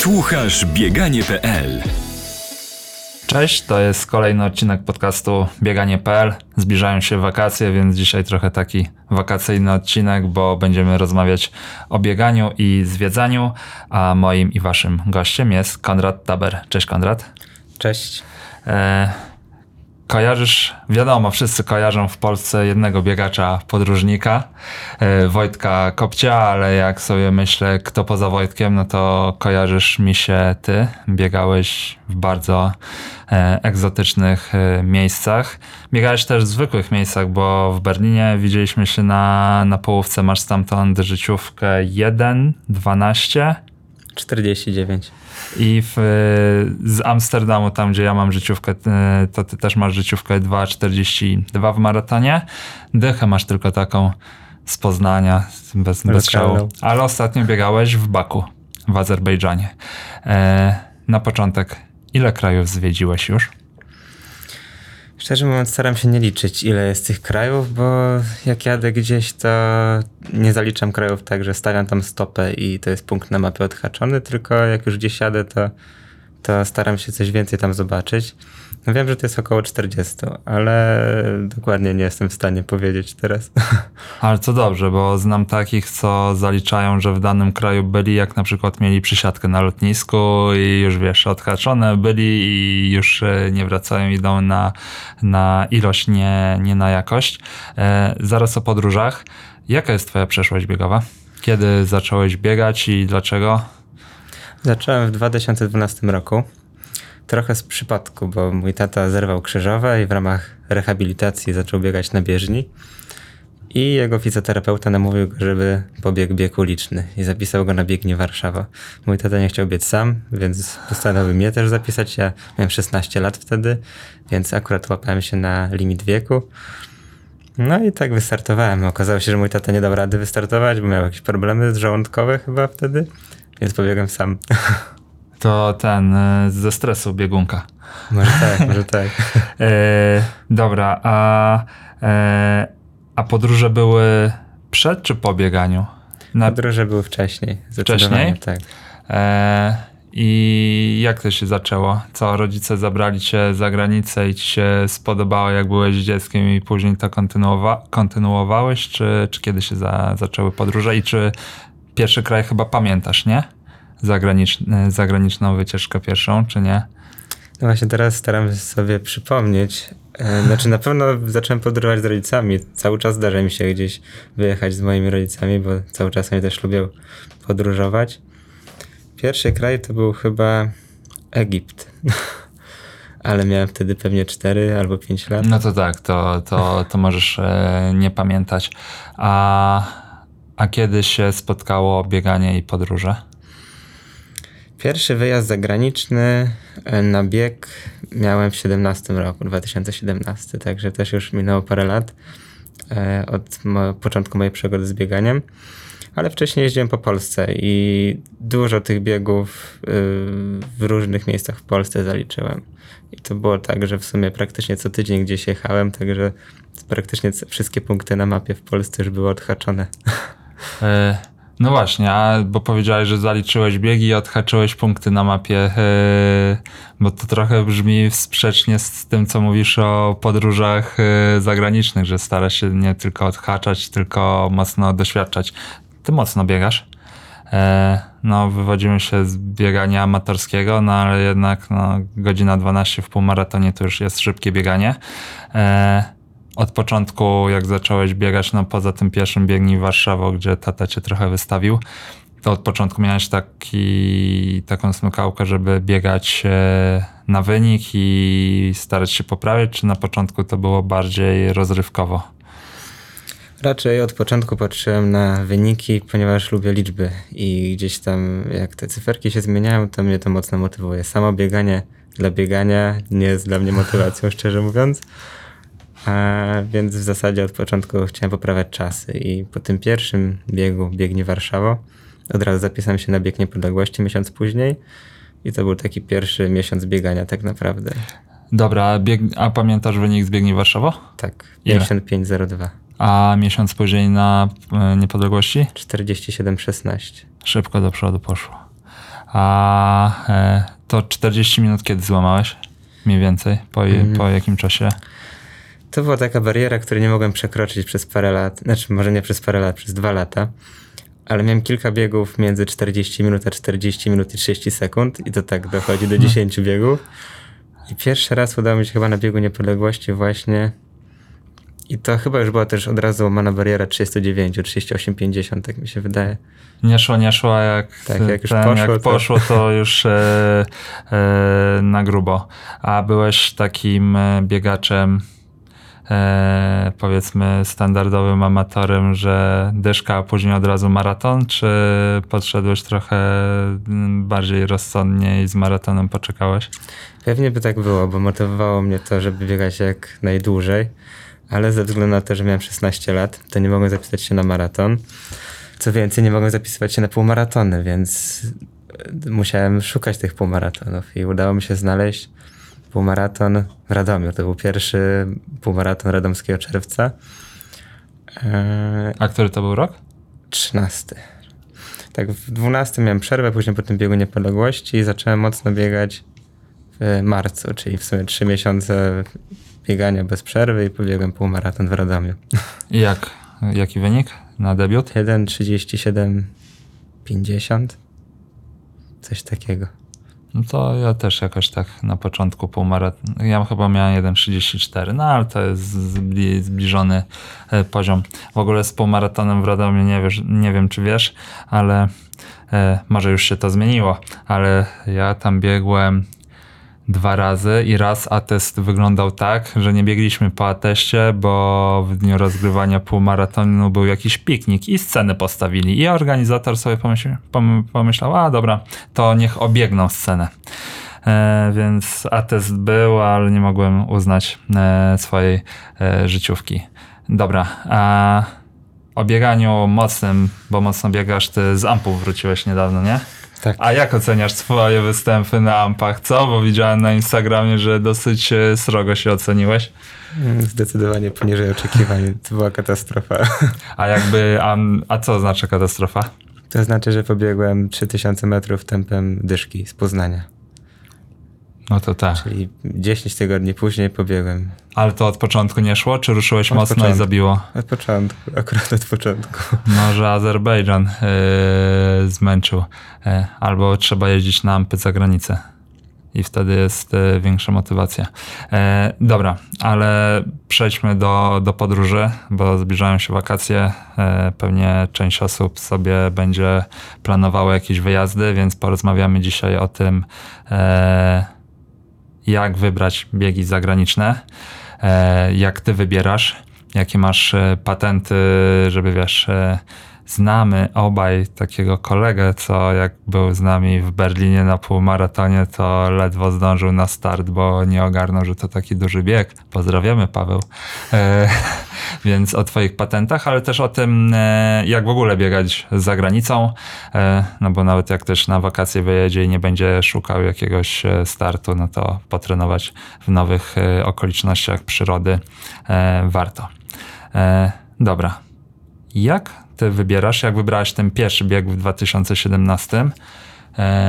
Słuchasz Bieganie.pl. Cześć, to jest kolejny odcinek podcastu Bieganie.pl. Zbliżają się wakacje, więc dzisiaj trochę taki wakacyjny odcinek, bo będziemy rozmawiać o bieganiu i zwiedzaniu, a moim i waszym gościem jest Konrad Taber. Cześć Konrad. Cześć. Kojarzysz, wiadomo, wszyscy kojarzą w Polsce jednego biegacza podróżnika, Wojtka Kopcia, ale jak sobie myślę, kto poza Wojtkiem, no to kojarzysz mi się ty. Biegałeś w bardzo egzotycznych miejscach. Biegałeś też w zwykłych miejscach, bo w Berlinie widzieliśmy się na połówce. Masz stamtąd życiówkę 1:12:49. I z Amsterdamu, tam gdzie ja mam życiówkę, to ty też masz życiówkę 2:42 w maratonie. Dychę masz tylko taką z Poznania, bez strzału. Ale ostatnio biegałeś w Baku, w Azerbejdżanie. Na początek, ile krajów zwiedziłeś już? Szczerze mówiąc, staram się nie liczyć, ile jest tych krajów, bo jak jadę gdzieś, to nie zaliczam krajów tak, że stawiam tam stopę i to jest punkt na mapie odhaczony, tylko jak już gdzieś jadę, to staram się coś więcej tam zobaczyć. No wiem, że to jest około 40, ale dokładnie nie jestem w stanie powiedzieć teraz. Ale to dobrze, bo znam takich, co zaliczają, że w danym kraju byli, jak na przykład mieli przysiadkę na lotnisku i już wiesz, odhaczone byli i już nie wracają, idą na ilość, nie na jakość. Zaraz o podróżach. Jaka jest twoja przeszłość biegowa? Kiedy zacząłeś biegać i dlaczego? Zacząłem w 2012 roku. Trochę z przypadku, bo mój tata zerwał krzyżowe i w ramach rehabilitacji zaczął biegać na bieżni. I jego fizjoterapeuta namówił go, żeby pobiegł bieg uliczny i zapisał go na Biegnij Warszawo. Mój tata nie chciał biec sam, więc postanowił mnie też zapisać. Ja miałem 16 lat wtedy, więc akurat łapałem się na limit wieku. No i tak wystartowałem. Okazało się, że mój tata nie dał rady wystartować, bo miał jakieś problemy żołądkowe chyba wtedy, więc pobiegłem sam. To ze stresu biegunka. Może tak, może tak. Dobra, a podróże były przed czy po bieganiu? Podróże były wcześniej. Wcześniej? Tak. I jak to się zaczęło? Co, rodzice zabrali cię za granicę i ci się spodobało, jak byłeś dzieckiem i później to kontynuowałeś? Czy kiedy się zaczęły podróże? I czy pierwszy kraj chyba pamiętasz, nie? Zagraniczną wycieczkę pierwszą, czy nie? No właśnie teraz staram się sobie przypomnieć. Znaczy na pewno zacząłem podróżować z rodzicami. Cały czas zdarza mi się gdzieś wyjechać z moimi rodzicami, bo cały czas oni też lubią podróżować. Pierwszy kraj to był chyba Egipt. Ale miałem wtedy pewnie 4 albo 5 lat. No to tak, to możesz nie pamiętać. A kiedy się spotkało bieganie i podróże? Pierwszy wyjazd zagraniczny na bieg miałem w 2017 roku, 2017, także też już minęło parę lat od początku mojej przygody z bieganiem, ale wcześniej jeździłem po Polsce i dużo tych biegów w różnych miejscach w Polsce zaliczyłem. I to było tak, że w sumie praktycznie co tydzień gdzieś jechałem, także praktycznie wszystkie punkty na mapie w Polsce już były odhaczone. No właśnie, bo powiedziałeś, że zaliczyłeś biegi i odhaczyłeś punkty na mapie, bo to trochę brzmi sprzecznie z tym, co mówisz o podróżach zagranicznych, że starasz się nie tylko odhaczać, tylko mocno doświadczać. Ty mocno biegasz. No wywodzimy się z biegania amatorskiego, no ale jednak godzina 12 w półmaratonie to już jest szybkie bieganie. Od początku, jak zacząłeś biegać, no poza tym pierwszym Biegnij Warszawo, gdzie tata cię trochę wystawił, to od początku miałeś taką smykałkę, żeby biegać na wynik i starać się poprawiać, czy na początku to było bardziej rozrywkowo? Raczej od początku patrzyłem na wyniki, ponieważ lubię liczby i gdzieś tam jak te cyferki się zmieniają, to mnie to mocno motywuje. Samo bieganie dla biegania nie jest dla mnie motywacją, szczerze mówiąc. Więc w zasadzie od początku chciałem poprawiać czasy i po tym pierwszym biegu Biegnij Warszawo od razu zapisałem się na Bieg Niepodległości miesiąc później i to był taki pierwszy miesiąc biegania tak naprawdę. Dobra, a pamiętasz wynik z Biegnij Warszawo? Tak, 55,02. A miesiąc później na Niepodległości? 47,16. Szybko do przodu poszło. A to 40 minut kiedy złamałeś? Mniej więcej? Po jakim czasie? To była taka bariera, której nie mogłem przekroczyć przez parę lat. Znaczy, może nie przez parę lat, przez 2 lata. Ale miałem kilka biegów między 40 minut a 40 minut i 30 sekund. I to tak dochodzi do 10 biegów. I pierwszy raz udało mi się chyba na biegu niepodległości właśnie. I to chyba już była też od razu łamana bariera 39, 38, 50, tak mi się wydaje. Nie szło, a jak poszło, to już na grubo. A byłeś takim biegaczem, powiedzmy standardowym amatorem, że dyszka, a później od razu maraton, czy podszedłeś trochę bardziej rozsądnie i z maratonem poczekałeś? Pewnie by tak było, bo motywowało mnie to, żeby biegać jak najdłużej, ale ze względu na to, że miałem 16 lat, to nie mogłem zapisać się na maraton. Co więcej, nie mogłem zapisywać się na półmaratony, więc musiałem szukać tych półmaratonów i udało mi się znaleźć półmaraton w Radomiu. To był pierwszy półmaraton Radomskiego Czerwca. A który to był rok? 13. Tak, w 12 miałem przerwę, później po tym biegu niepodległości i zacząłem mocno biegać w marcu, czyli w sumie 3 miesiące biegania bez przerwy i pobiegłem półmaraton w Radomiu. I jaki wynik na debiut? 1:37:50. Coś takiego. No to ja też jakoś tak na początku półmaraton. Ja chyba miałem 1:34, no ale to jest zbliżony poziom. W ogóle z półmaratonem w Radomiu nie wiem czy wiesz, ale może już się to zmieniło, ale ja tam biegłem 2 razy i raz atest wyglądał tak, że nie biegliśmy po ateście, bo w dniu rozgrywania półmaratonu był jakiś piknik i sceny postawili. I organizator sobie pomyślał, a dobra, to niech obiegną scenę. Więc atest był, ale nie mogłem uznać swojej życiówki. Dobra, a o bieganiu mocnym, bo mocno biegasz, ty z ampu wróciłeś niedawno, nie? Tak. A jak oceniasz swoje występy na ampach, co? Bo widziałem na Instagramie, że dosyć srogo się oceniłeś. Zdecydowanie poniżej oczekiwań. To była katastrofa. A co znaczy katastrofa? To znaczy, że pobiegłem 3000 metrów tempem dyszki z Poznania. No to tak. Czyli 10 tygodni później pobiegłem. Ale to od początku nie szło, czy ruszyłeś mocno i zabiło? Od początku. Może Azerbejdżan zmęczył. Albo trzeba jeździć na ampy za granicę. I wtedy jest większa motywacja. Dobra, ale przejdźmy do podróży, bo zbliżają się wakacje. Pewnie część osób sobie będzie planowało jakieś wyjazdy, więc porozmawiamy dzisiaj o tym, jak wybrać biegi zagraniczne, jak ty wybierasz, jakie masz patenty, żeby wiesz, znamy obaj takiego kolegę, co jak był z nami w Berlinie na półmaratonie, to ledwo zdążył na start, bo nie ogarnął, że to taki duży bieg. Pozdrawiamy, Paweł. Więc o twoich patentach, ale też o tym, jak w ogóle biegać za granicą, no bo nawet jak też na wakacje wyjedzie i nie będzie szukał jakiegoś startu, no to potrenować w nowych okolicznościach przyrody warto. Dobra. Jak wybrałeś ten pierwszy bieg w 2017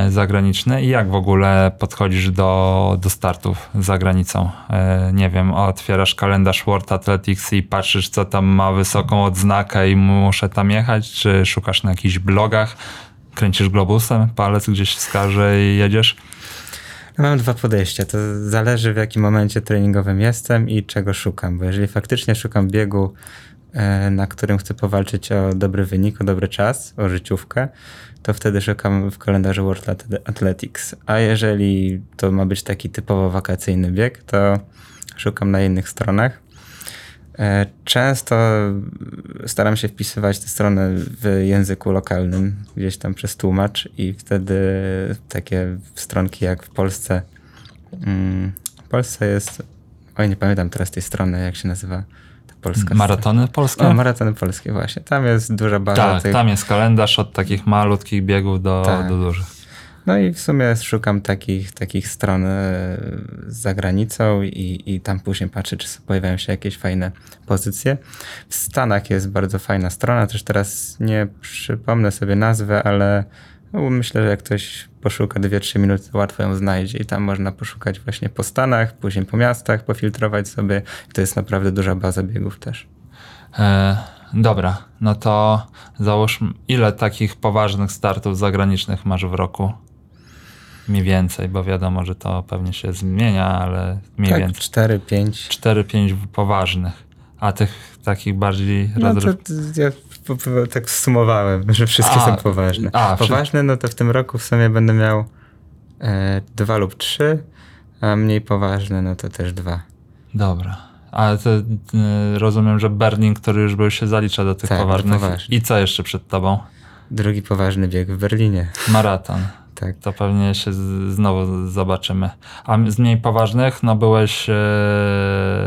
zagraniczny i jak w ogóle podchodzisz do startów za granicą? Nie wiem, otwierasz kalendarz World Athletics i patrzysz, co tam ma wysoką odznakę i muszę tam jechać, czy szukasz na jakichś blogach, kręcisz globusem, palec gdzieś wskaże i jedziesz? Mam 2 podejścia. To zależy, w jakim momencie treningowym jestem i czego szukam, bo jeżeli faktycznie szukam biegu, na którym chcę powalczyć o dobry wynik, o dobry czas, o życiówkę, to wtedy szukam w kalendarzu World Athletics. A jeżeli to ma być taki typowo wakacyjny bieg, to szukam na innych stronach. Często staram się wpisywać te strony w języku lokalnym, gdzieś tam przez tłumacz i wtedy takie stronki jak w Polsce. W Polsce jest... Oj, nie pamiętam teraz tej strony, jak się nazywa. Polska. Maratony polskie? Maratony polskie, właśnie. Tam jest duża baza tych... tam jest kalendarz od takich malutkich biegów do dużych. No i w sumie szukam takich stron za granicą i tam później patrzę, czy pojawiają się jakieś fajne pozycje. W Stanach jest bardzo fajna strona, też teraz nie przypomnę sobie nazwy, ale No, myślę, że jak ktoś poszuka 2-3 minuty, łatwo ją znajdzie i tam można poszukać właśnie po Stanach, później po miastach, pofiltrować sobie. To jest naprawdę duża baza biegów też. Dobra, no to załóżmy, ile takich poważnych startów zagranicznych masz w roku? Mniej więcej, bo wiadomo, że to pewnie się zmienia, ale mniej tak, więcej. 4-5 poważnych. A tych takich bardziej... No to ja tak zsumowałem, że wszystkie są poważne. Poważne, no to w tym roku w sumie będę miał 2 lub 3, a mniej poważne, no to też 2. Dobra. Ale to rozumiem, że Berlin, który już był, się zalicza do tych poważnych. Poważny. I co jeszcze przed tobą? Drugi poważny bieg w Berlinie. Maraton. Tak. To pewnie się znowu zobaczymy. A z mniej poważnych, no byłeś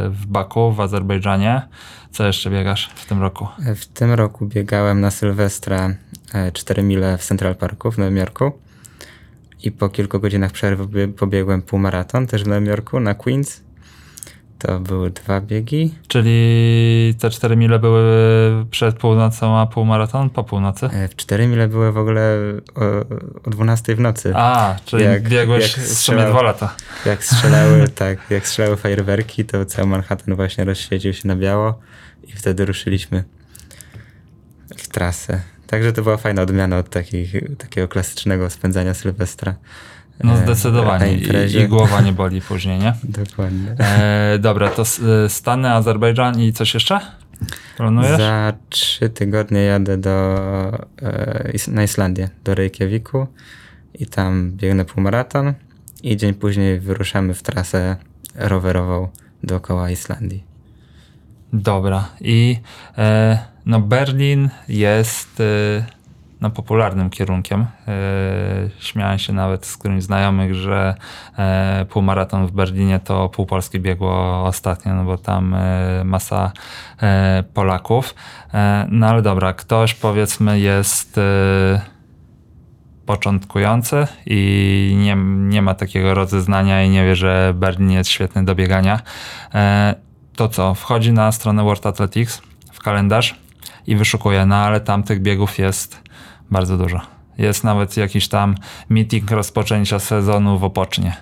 w Baku, w Azerbejdżanie. Co jeszcze biegasz w tym roku? W tym roku biegałem na Sylwestra 4 mile w Central Parku w Nowym Jorku. I po kilku godzinach przerwy pobiegłem półmaraton też w Nowym Jorku na Queens. To były 2 biegi. Czyli te 4 mile były przed północą, a półmaraton po północy? 4 mile były w ogóle o 12 w nocy. Czyli biegłeś w sumie 2 lata. Jak strzelały fajerwerki, to cały Manhattan właśnie rozświecił się na biało i wtedy ruszyliśmy w trasę. Także to była fajna odmiana od takiego klasycznego spędzania Sylwestra. No zdecydowanie. I głowa nie boli później, nie? Dokładnie. Dobra, to Stany, Azerbejdżan i coś jeszcze? Planujesz? Za 3 tygodnie jadę na Islandię, do Reykjaviku i tam biegnę półmaraton i dzień później wyruszamy w trasę rowerową dookoła Islandii. Dobra. I Berlin jest... popularnym kierunkiem. Śmiałem się nawet z którymś znajomych, że półmaraton w Berlinie to pół Polski biegło ostatnio, no bo tam masa Polaków. No ale dobra, ktoś powiedzmy jest początkujący i nie ma takiego rozeznania i nie wie, że Berlin jest świetny do biegania. To co? Wchodzi na stronę World Athletics w kalendarz i wyszukuje, no ale tam tych biegów jest bardzo dużo. Jest nawet jakiś tam meeting rozpoczęcia sezonu w Opocznie.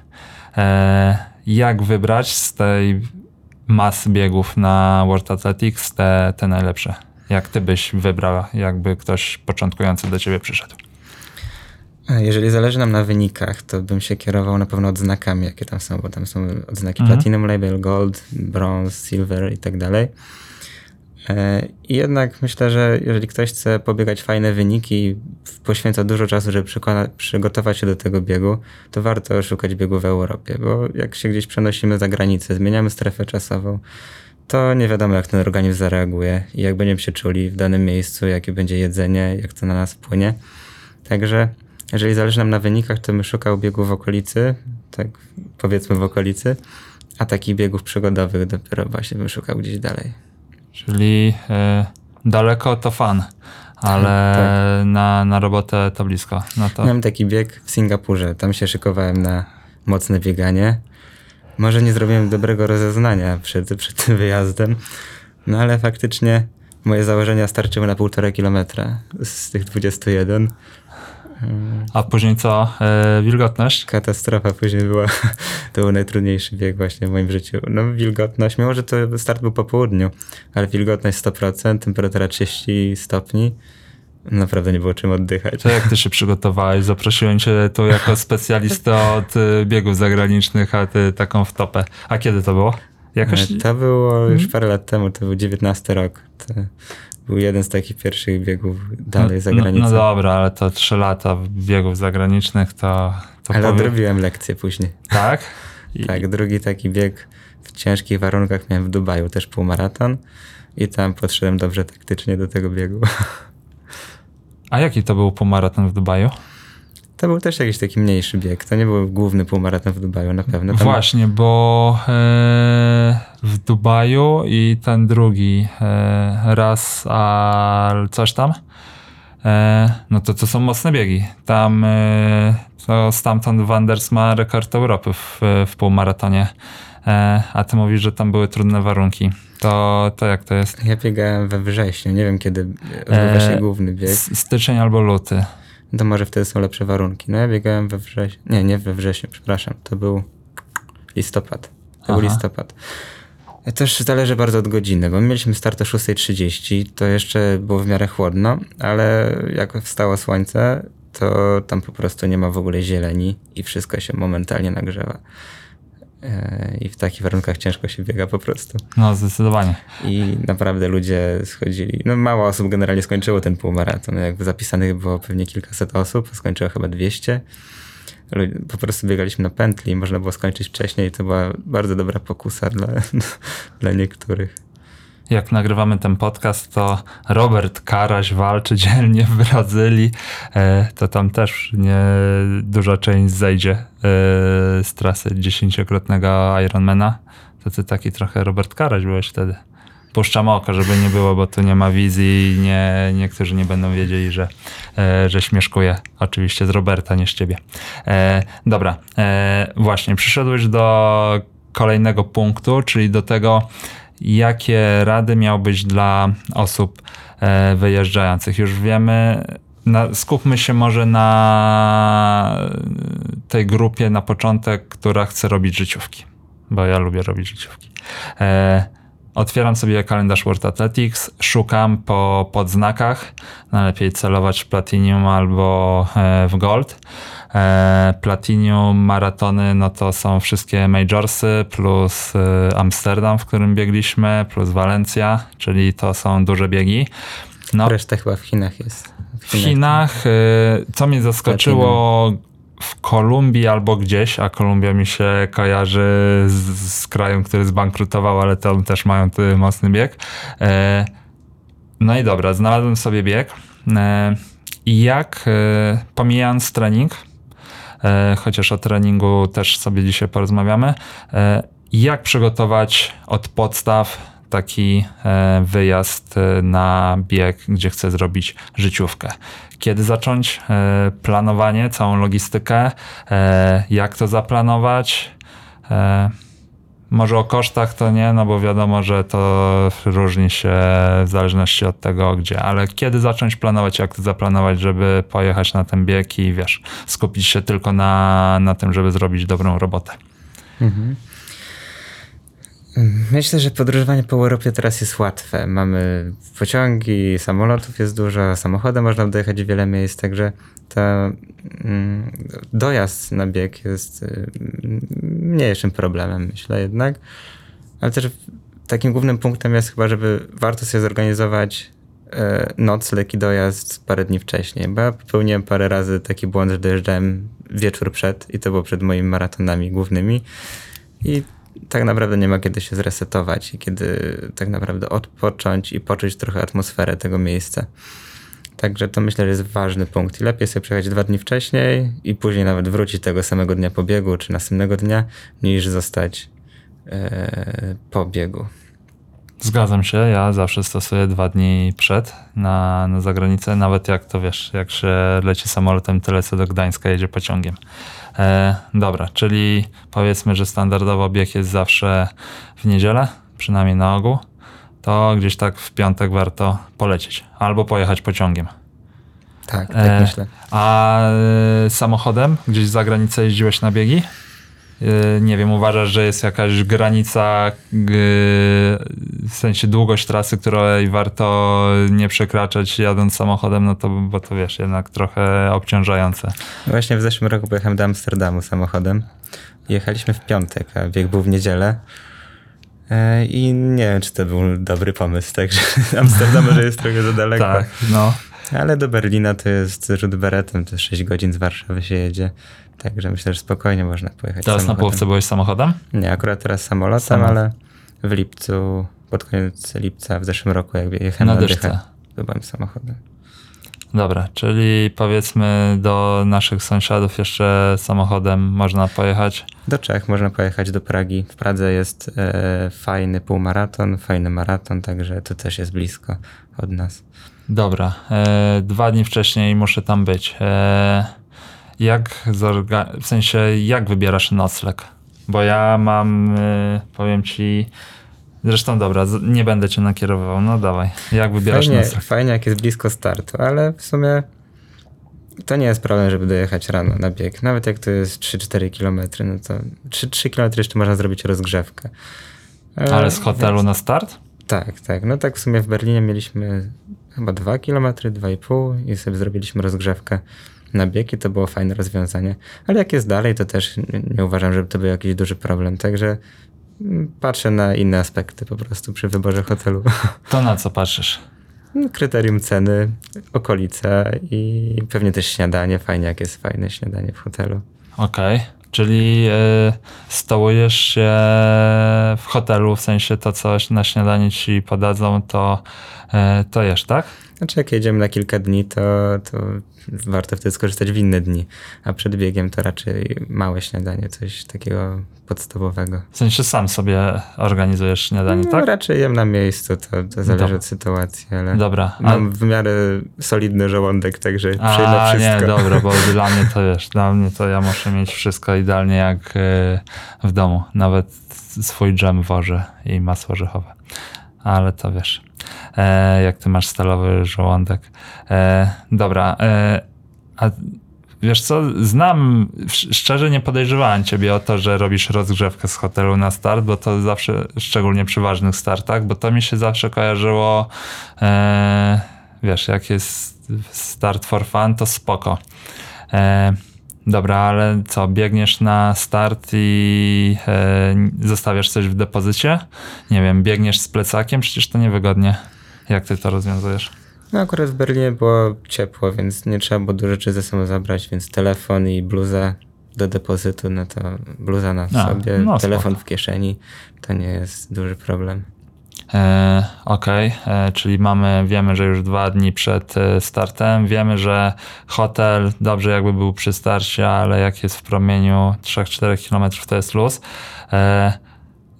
Jak wybrać z tej masy biegów na World Athletics te najlepsze? Jak ty byś wybrał, jakby ktoś początkujący do ciebie przyszedł? Jeżeli zależy nam na wynikach, to bym się kierował na pewno odznakami, jakie tam są, bo tam są odznaki Platinum Label, Gold, Bronze, Silver i tak dalej. I jednak myślę, że jeżeli ktoś chce pobiegać fajne wyniki i poświęca dużo czasu, żeby przygotować się do tego biegu, to warto szukać biegu w Europie, bo jak się gdzieś przenosimy za granicę, zmieniamy strefę czasową, to nie wiadomo, jak ten organizm zareaguje i jak będziemy się czuli w danym miejscu, jakie będzie jedzenie, jak to na nas wpłynie. Także jeżeli zależy nam na wynikach, to bym szukał biegu w okolicy, tak powiedzmy w okolicy, a takich biegów przygodowych dopiero właśnie bym szukał gdzieś dalej. Czyli daleko to fan, ale tak. na robotę to blisko. No to... Miałem taki bieg w Singapurze, tam się szykowałem na mocne bieganie. Może nie zrobiłem dobrego rozeznania przed tym wyjazdem, no ale faktycznie moje założenia starczyły na 1,5 kilometra z tych 21. A później co? Wilgotność? Katastrofa później była. To był najtrudniejszy bieg właśnie w moim życiu. No wilgotność, mimo że to start był po południu, ale wilgotność 100%, temperatura 30 stopni. Naprawdę nie było czym oddychać. To jak ty się przygotowałeś? Zaprosiłem cię tu jako specjalistę od biegów zagranicznych, a ty taką w topę. A kiedy to było? To było już parę lat temu, to był 19 rok. To... Był jeden z takich pierwszych biegów dalej za granicą. No dobra, ale to 3 lata biegów zagranicznych to ale odrobiłem lekcję później. Tak? Tak, drugi taki bieg w ciężkich warunkach miałem w Dubaju, też półmaraton i tam podszedłem dobrze taktycznie do tego biegu. A jaki to był półmaraton w Dubaju? To był też jakiś taki mniejszy bieg. To nie był główny półmaraton w Dubaju na pewno. Tam... Właśnie, bo w Dubaju i ten drugi raz, a coś tam, no to są mocne biegi. Tam to stamtąd Wanders ma rekord Europy w półmaratonie, a ty mówisz, że tam były trudne warunki. To jak to jest? Ja biegałem we wrześniu, nie wiem kiedy odbywa się główny bieg. Styczeń albo luty. to może wtedy są lepsze warunki. No ja biegałem we wrześniu, nie we wrześniu, przepraszam, to był listopad. Też zależy bardzo od godziny, bo my mieliśmy start o 6:30, to jeszcze było w miarę chłodno, ale jak wstało słońce, to tam po prostu nie ma w ogóle zieleni i wszystko się momentalnie nagrzewa. I w takich warunkach ciężko się biega po prostu. No zdecydowanie. I naprawdę ludzie schodzili, no mało osób generalnie skończyło ten półmaraton, jakby zapisanych było pewnie kilkaset osób, skończyło chyba 200. Po prostu biegaliśmy na pętli, można było skończyć wcześniej, to była bardzo dobra pokusa dla niektórych. Jak nagrywamy ten podcast, to Robert Karaś walczy dzielnie w Brazylii, to tam też duża część zejdzie z trasy 10-krotnego Ironmana. To ty taki trochę Robert Karaś byłeś wtedy. Puszczam oko, żeby nie było, bo tu nie ma wizji i niektórzy nie będą wiedzieli, że śmieszkuję. Oczywiście z Roberta, nie z ciebie. Dobra, właśnie przyszedłeś do kolejnego punktu, czyli do tego, jakie rady miałbyś dla osób wyjeżdżających. Już wiemy, skupmy się może na tej grupie na początek, która chce robić życiówki, bo ja lubię robić życiówki. Otwieram sobie kalendarz World Athletics, szukam po podznakach, najlepiej celować w Platinum albo w Gold. Platinum, maratony, no to są wszystkie majorsy, plus Amsterdam, w którym biegliśmy, plus Walencja, czyli to są duże biegi. No, reszta chyba w Chinach jest. W Chinach, co mnie zaskoczyło, Platinum. W Kolumbii albo gdzieś, a Kolumbia mi się kojarzy z krajem, który zbankrutował, ale tam też mają mocny bieg. No i dobra, znalazłem sobie bieg. I jak, pomijając trening, chociaż o treningu też sobie dzisiaj porozmawiamy, jak przygotować od podstaw taki wyjazd na bieg, gdzie chcę zrobić życiówkę. Kiedy zacząć planowanie, całą logistykę, jak to zaplanować? Może o kosztach to nie, no bo wiadomo, że to różni się w zależności od tego gdzie, ale kiedy zacząć planować, jak to zaplanować, żeby pojechać na ten bieg i wiesz, skupić się tylko na tym, żeby zrobić dobrą robotę. Mhm. Myślę, że podróżowanie po Europie teraz jest łatwe. Mamy pociągi, samolotów jest dużo, samochodem można dojechać w wiele miejsc, także dojazd na bieg jest mniejszym problemem, myślę jednak. Ale też takim głównym punktem jest chyba, żeby warto sobie zorganizować nocleg i dojazd parę dni wcześniej, bo ja popełniłem parę razy taki błąd, że dojeżdżałem wieczór przed i to było przed moimi maratonami głównymi i tak naprawdę nie ma kiedy się zresetować i kiedy tak naprawdę odpocząć i poczuć trochę atmosferę tego miejsca. Także to myślę, że jest ważny punkt. I lepiej sobie przyjechać 2 dni wcześniej i później nawet wrócić tego samego dnia po biegu czy następnego dnia, niż zostać po biegu. Zgadzam się, ja zawsze stosuję 2 dni przed na zagranicę, nawet jak to wiesz, jak się leci samolotem tyle co do Gdańska, jedzie pociągiem. Dobra, czyli powiedzmy, że standardowo bieg jest zawsze w niedzielę, przynajmniej na ogół, to gdzieś tak w piątek warto polecieć albo pojechać pociągiem. Tak, myślę. A samochodem gdzieś za granicę jeździłeś na biegi? Nie wiem, uważasz, że jest jakaś granica, w sensie długość trasy, której warto nie przekraczać jadąc samochodem, no to, bo to wiesz, jednak trochę obciążające. Właśnie w zeszłym roku pojechałem do Amsterdamu samochodem. Jechaliśmy w piątek, a bieg był w niedzielę. I nie wiem, czy to był dobry pomysł, także Amsterdam może jest trochę za daleko. Tak, no. Ale do Berlina to jest rzut beretem, to 6 godzin z Warszawy się jedzie. Także myślę, że spokojnie można pojechać teraz samochodem. Teraz na połówce byłeś samochodem? Nie, akurat teraz samolotem. Ale w lipcu, pod koniec lipca w zeszłym roku jakby jechałem na dychę, to byłem samochodem. Dobra, czyli powiedzmy do naszych sąsiadów jeszcze samochodem można pojechać? Do Czech można pojechać, do Pragi. W Pradze jest fajny półmaraton, fajny maraton, także to też jest blisko od nas. Dobra, 2 dni wcześniej muszę tam być. Jak wybierasz nocleg? Bo ja mam, powiem ci, zresztą dobra, nie będę cię nakierowywał, no dawaj. Jak wybierasz nocleg? Fajnie, jak jest blisko startu, ale w sumie to nie jest problem, żeby dojechać rano na bieg. Nawet jak to jest 3-4 kilometry, no to 3 kilometry jeszcze można zrobić rozgrzewkę. Ale z hotelu więc na start? Tak, tak. No tak w sumie w Berlinie mieliśmy chyba 2 kilometry, 2,5 i sobie zrobiliśmy rozgrzewkę na bieg i to było fajne rozwiązanie. Ale jak jest dalej, to też nie uważam, żeby to był jakiś duży problem. Także patrzę na inne aspekty po prostu przy wyborze hotelu. To na co patrzysz? Kryterium ceny, okolica i pewnie też śniadanie. Fajnie, jak jest fajne śniadanie w hotelu. Okej, czyli stołujesz się w hotelu, w sensie to, co na śniadanie ci podadzą, to jesz, tak? Znaczy jak jedziemy na kilka dni, to warto wtedy skorzystać w inne dni, a przed biegiem to raczej małe śniadanie, coś takiego podstawowego. W sensie sam sobie organizujesz śniadanie, no, tak? Raczej jem na miejscu, to zależy od sytuacji, ale dobra, mam w miarę solidny żołądek, także przyjmę wszystko. Nie, dobra, bo dla mnie to wiesz, dla mnie to ja muszę mieć wszystko idealnie jak w domu, nawet swój dżem wożę i masło orzechowe, ale to wiesz... jak ty masz stalowy żołądek. Dobra, a wiesz co, znam, szczerze nie podejrzewałem ciebie o to, że robisz rozgrzewkę z hotelu na start, bo to zawsze, szczególnie przy ważnych startach, bo to mi się zawsze kojarzyło, wiesz, jak jest start for fun, to spoko. Dobra, ale co, biegniesz na start i zostawiasz coś w depozycie? Nie wiem, biegniesz z plecakiem? Przecież to niewygodnie. Jak ty to rozwiązujesz? No akurat w Berlinie było ciepło, więc nie trzeba było dużo rzeczy ze sobą zabrać, więc telefon i bluza do depozytu, no to bluza na sobie, no, telefon w kieszeni, to nie jest duży problem. Okej, czyli wiemy, że już 2 dni przed startem, wiemy, że hotel dobrze jakby był przy starcie, ale jak jest w promieniu 3-4 km to jest luz.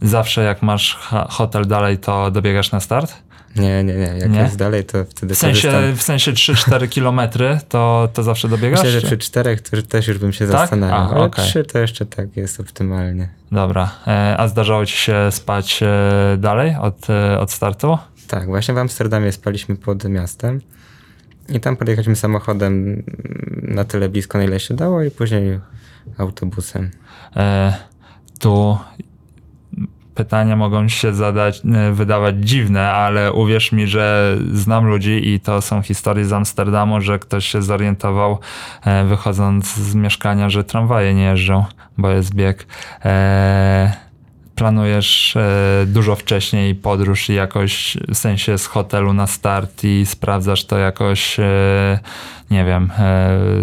Zawsze jak masz hotel dalej, to dobiegasz na start? Nie. Jak jest dalej, to wtedy korzystam. W sensie 3-4 kilometry to zawsze dobiegasz? Myślę, że przy 4 to też już bym się zastanawiał, ale 3 to jeszcze tak jest optymalnie. Dobra, a zdarzało ci się spać dalej od startu? Tak, właśnie w Amsterdamie spaliśmy pod miastem i tam podjechaliśmy samochodem na tyle blisko, na ile się dało i później autobusem. Tu... Pytania mogą się wydawać dziwne, ale uwierz mi, że znam ludzi i to są historie z Amsterdamu, że ktoś się zorientował wychodząc z mieszkania, że tramwaje nie jeżdżą, bo jest bieg. Planujesz dużo wcześniej podróż i jakoś w sensie z hotelu na start i sprawdzasz to jakoś, nie wiem,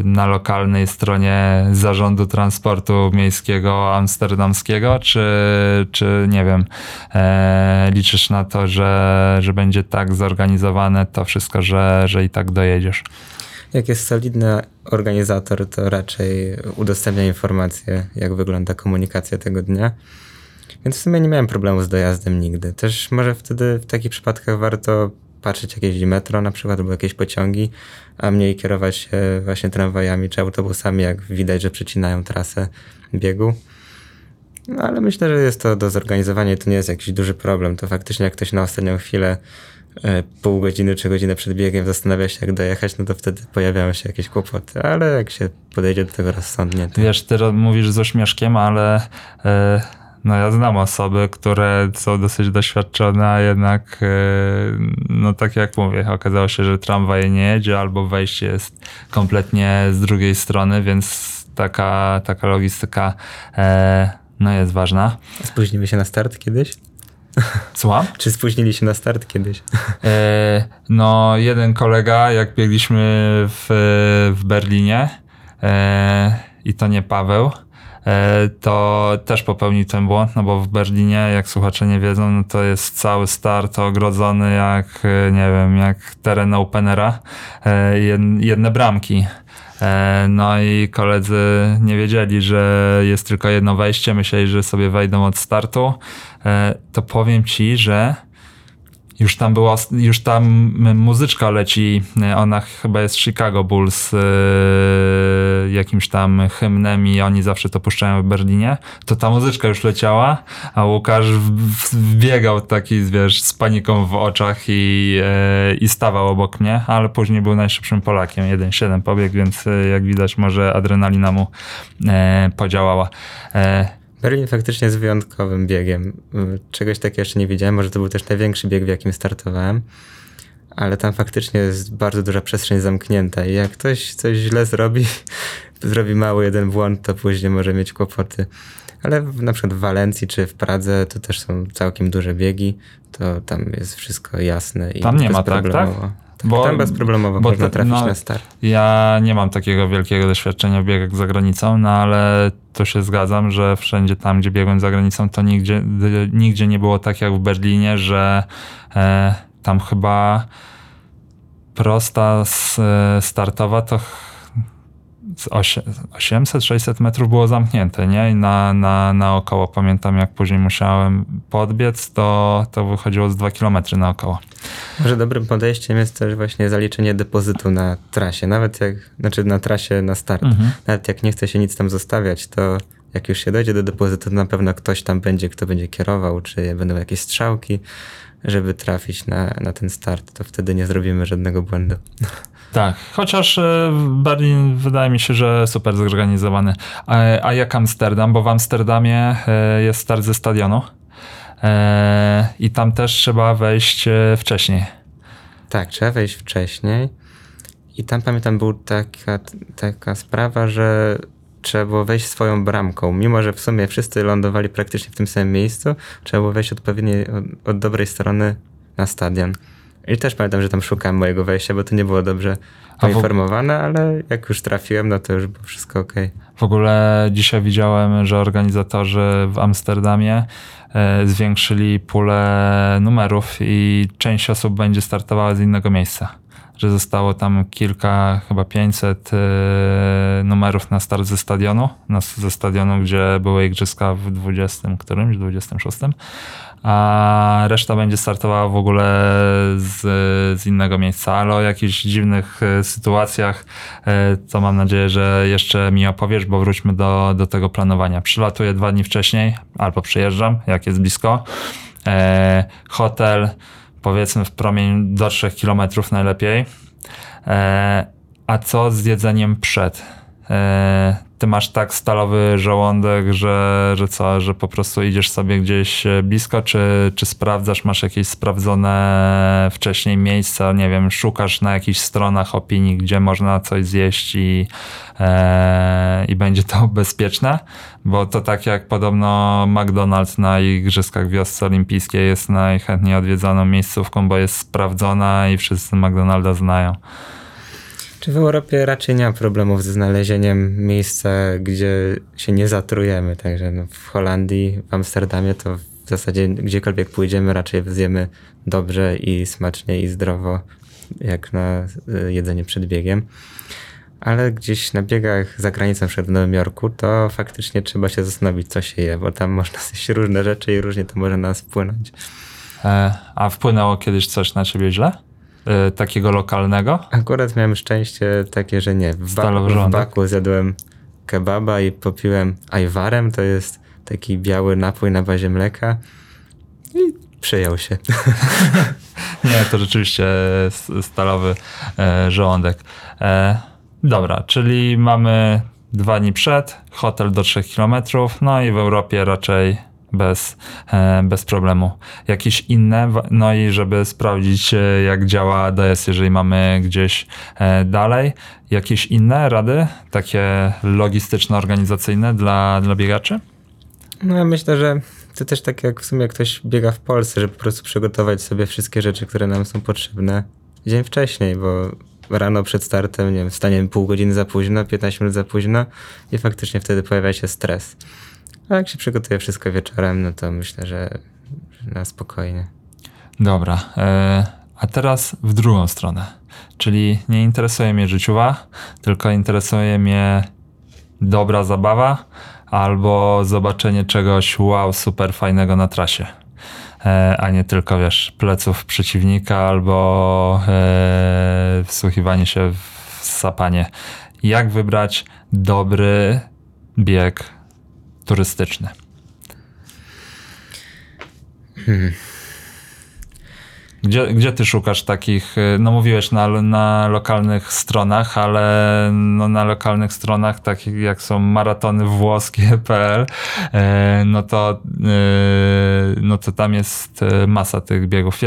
na lokalnej stronie Zarządu Transportu Miejskiego Amsterdamskiego, czy nie wiem, liczysz na to, że będzie tak zorganizowane to wszystko, że i tak dojedziesz? Jak jest solidny organizator, to raczej udostępnia informacje, jak wygląda komunikacja tego dnia. Więc w sumie nie miałem problemu z dojazdem nigdy. Też może wtedy w takich przypadkach warto patrzeć jak jeździ metro na przykład, albo jakieś pociągi, a mniej kierować się właśnie tramwajami czy autobusami, jak widać, że przecinają trasę biegu. No ale myślę, że jest to do zorganizowania i to nie jest jakiś duży problem. To faktycznie jak ktoś na ostatnią chwilę, pół godziny czy godzinę przed biegiem zastanawia się jak dojechać, no to wtedy pojawiają się jakieś kłopoty, ale jak się podejdzie do tego rozsądnie. To... Wiesz, ty mówisz z uśmieszkiem, ale... No ja znam osoby, które są dosyć doświadczone, a jednak, no tak jak mówię, okazało się, że tramwaj nie jedzie albo wejście jest kompletnie z drugiej strony, więc taka logistyka no jest ważna. Spóźnimy się na start kiedyś? Słucham? Czy spóźnili się na start kiedyś? No jeden kolega, jak biegliśmy w Berlinie i to nie Paweł, to też popełnił ten błąd, no bo w Berlinie, jak słuchacze nie wiedzą, no to jest cały start ogrodzony jak, nie wiem, jak teren openera, jedne bramki. No i koledzy nie wiedzieli, że jest tylko jedno wejście, myśleli, że sobie wejdą od startu. To powiem ci, że Już tam muzyczka leci, ona chyba jest Chicago Bulls, jakimś tam hymnem i oni zawsze to puszczają w Berlinie, to ta muzyczka już leciała, a Łukasz wbiegał taki, wiesz, z paniką w oczach i stawał obok mnie, ale później był najszybszym Polakiem, 1.7 pobiegł, więc jak widać może adrenalina mu podziałała. Berlin faktycznie jest wyjątkowym biegiem. Czegoś takiego jeszcze nie widziałem, może to był też największy bieg, w jakim startowałem, ale tam faktycznie jest bardzo duża przestrzeń zamknięta i jak ktoś coś źle zrobi mały jeden błąd, to później może mieć kłopoty. Ale na przykład w Walencji czy w Pradze to też są całkiem duże biegi, to tam jest wszystko jasne i tam nie ma tak? Bo, tam bezproblemowo można trafić na start. Ja nie mam takiego wielkiego doświadczenia w biegach za granicą, no ale to się zgadzam, że wszędzie tam, gdzie biegłem za granicą, to nigdzie nie było tak jak w Berlinie, że tam chyba prosta startowa to 800-600 metrów było zamknięte, nie? I na około, pamiętam jak później musiałem podbiec, to wychodziło z 2 km na około. Może dobrym podejściem jest też właśnie zaliczenie depozytu na trasie, na start. Mhm. Nawet jak nie chce się nic tam zostawiać, to jak już się dojdzie do depozytu, to na pewno ktoś tam będzie, kto będzie kierował, czy będą jakieś strzałki, żeby trafić na ten start, to wtedy nie zrobimy żadnego błędu. Tak, chociaż Berlin wydaje mi się, że super zorganizowany. A jak Amsterdam? Bo w Amsterdamie jest start ze stadionu i tam też trzeba wejść wcześniej. Tak, trzeba wejść wcześniej i tam pamiętam była taka sprawa, że trzeba było wejść swoją bramką. Mimo że w sumie wszyscy lądowali praktycznie w tym samym miejscu, trzeba było wejść odpowiedniej od dobrej strony na stadion. I też pamiętam, że tam szukałem mojego wejścia, bo to nie było dobrze poinformowane, ale jak już trafiłem, no to już było wszystko okej. W ogóle dzisiaj widziałem, że organizatorzy w Amsterdamie zwiększyli pulę numerów i część osób będzie startowała z innego miejsca. Że zostało tam kilka, chyba 500 numerów na start ze stadionu, gdzie były igrzyska w 26, a reszta będzie startowała w ogóle z innego miejsca, ale o jakichś dziwnych sytuacjach to mam nadzieję, że jeszcze mi opowiesz, bo wróćmy do tego planowania. Przylatuję 2 dni wcześniej, albo przyjeżdżam, jak jest blisko, hotel, powiedzmy w promieniu do 3 km najlepiej. A co z jedzeniem przed? Ty masz tak stalowy żołądek, że po prostu idziesz sobie gdzieś blisko, czy sprawdzasz, masz jakieś sprawdzone wcześniej miejsca, nie wiem, szukasz na jakichś stronach opinii, gdzie można coś zjeść i będzie to bezpieczne? Bo to tak jak podobno McDonald's na Igrzyskach w Wiosce Olimpijskiej jest najchętniej odwiedzaną miejscówką, bo jest sprawdzona i wszyscy McDonalda znają. Czy w Europie raczej nie ma problemów ze znalezieniem miejsca, gdzie się nie zatrujemy, także w Holandii, w Amsterdamie to w zasadzie gdziekolwiek pójdziemy raczej zjemy dobrze i smacznie i zdrowo, jak na jedzenie przed biegiem. Ale gdzieś na biegach za granicą, na przykład w Nowym Jorku, to faktycznie trzeba się zastanowić, co się je, bo tam można zjeść różne rzeczy i różnie to może na nas wpłynąć. A wpłynęło kiedyś coś na ciebie źle? Takiego lokalnego? Akurat miałem szczęście takie, że nie. W Baku zjadłem kebaba i popiłem ajwarem, to jest taki biały napój na bazie mleka i przyjął się. Nie, to rzeczywiście stalowy żołądek. Dobra, czyli mamy 2 dni przed, hotel do 3 kilometrów, no i w Europie raczej bez problemu. Jakieś inne, no i żeby sprawdzić jak działa ADS, jeżeli mamy gdzieś dalej, jakieś inne rady, takie logistyczno-organizacyjne dla biegaczy? No ja myślę, że to też tak jak w sumie ktoś biega w Polsce, żeby po prostu przygotować sobie wszystkie rzeczy, które nam są potrzebne dzień wcześniej, bo rano przed startem, nie wiem, wstaniemy pół godziny za późno, 15 minut za późno i faktycznie wtedy pojawia się stres. A jak się przygotuje wszystko wieczorem, no to myślę, że na spokojnie. Dobra, a teraz w drugą stronę. Czyli nie interesuje mnie życiowa, tylko interesuje mnie dobra zabawa albo zobaczenie czegoś wow, super fajnego na trasie. a nie tylko, wiesz, pleców przeciwnika albo wsłuchiwanie się w sapanie. Jak wybrać dobry bieg turystyczny? Gdzie ty szukasz takich, no mówiłeś na lokalnych stronach, ale no na lokalnych stronach takich jak są maratony włoskie.pl, no to tam jest masa tych biegów.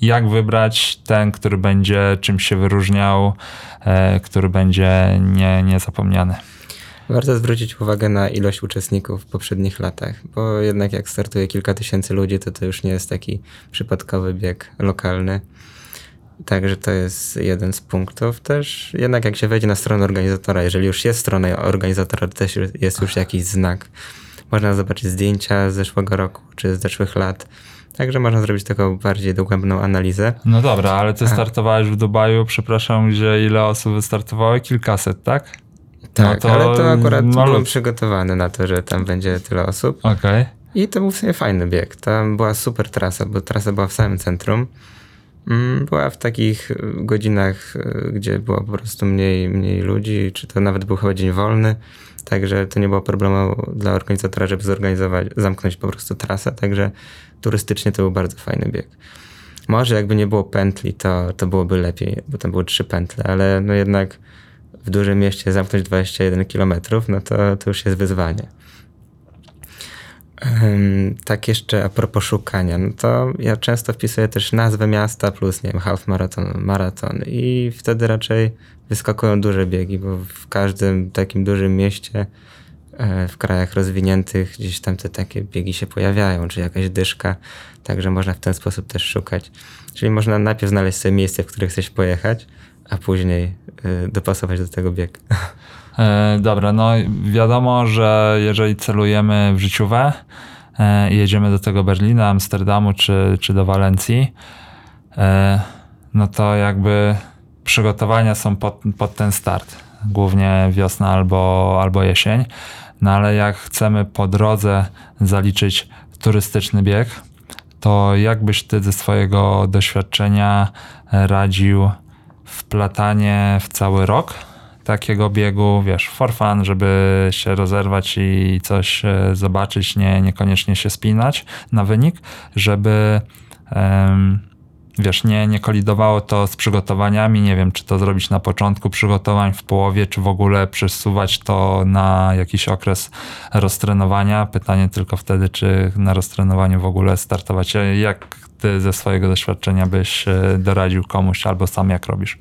Jak wybrać ten, który będzie czymś się wyróżniał, który będzie niezapomniany? Warto zwrócić uwagę na ilość uczestników w poprzednich latach, bo jednak jak startuje kilka tysięcy ludzi, to już nie jest taki przypadkowy bieg lokalny. Także to jest jeden z punktów też. Jednak jak się wejdzie na stronę organizatora, jeżeli już jest strona organizatora, to też jest już jakiś znak. Można zobaczyć zdjęcia z zeszłego roku czy z zeszłych lat. Także można zrobić taką bardziej dogłębną analizę. No dobra, ale ty startowałeś w Dubaju, przepraszam, gdzie ile osób wystartowało? Kilkaset, tak? Tak, no to, ale to akurat byłem przygotowany na to, że tam będzie tyle osób. Okay. I to był w sumie fajny bieg. Tam była super trasa, bo trasa była w samym centrum. Była w takich godzinach, gdzie było po prostu mniej ludzi, czy to nawet był chyba dzień wolny. Także to nie było problemu dla organizatora, żeby zamknąć po prostu trasę. Także turystycznie to był bardzo fajny bieg. Może jakby nie było pętli, to byłoby lepiej, bo tam były 3 pętle, ale no jednak w dużym mieście zamknąć 21 km, no to już jest wyzwanie. Tak jeszcze a propos szukania, no to ja często wpisuję też nazwę miasta plus, nie wiem, half maraton, maraton i wtedy raczej wyskakują duże biegi, bo w każdym takim dużym mieście w krajach rozwiniętych gdzieś tam te takie biegi się pojawiają, czy jakaś dyszka, także można w ten sposób też szukać. Czyli można najpierw znaleźć sobie miejsce, w które chcesz pojechać, a później dopasować do tego bieg. Dobra, no wiadomo, że jeżeli celujemy w życiówę i jedziemy do tego Berlina, Amsterdamu czy do Walencji, no to jakby przygotowania są pod ten start. Głównie wiosna albo jesień. No ale jak chcemy po drodze zaliczyć turystyczny bieg, to jak byś ty ze swojego doświadczenia radził wplatanie w cały rok takiego biegu, wiesz, for fun, żeby się rozerwać i coś zobaczyć, niekoniecznie się spinać na wynik, żeby wiesz, nie kolidowało to z przygotowaniami, nie wiem, czy to zrobić na początku przygotowań, w połowie, czy w ogóle przesuwać to na jakiś okres roztrenowania. Pytanie tylko wtedy, czy na roztrenowaniu w ogóle startować. Jak ty ze swojego doświadczenia byś doradził komuś, albo sam jak robisz?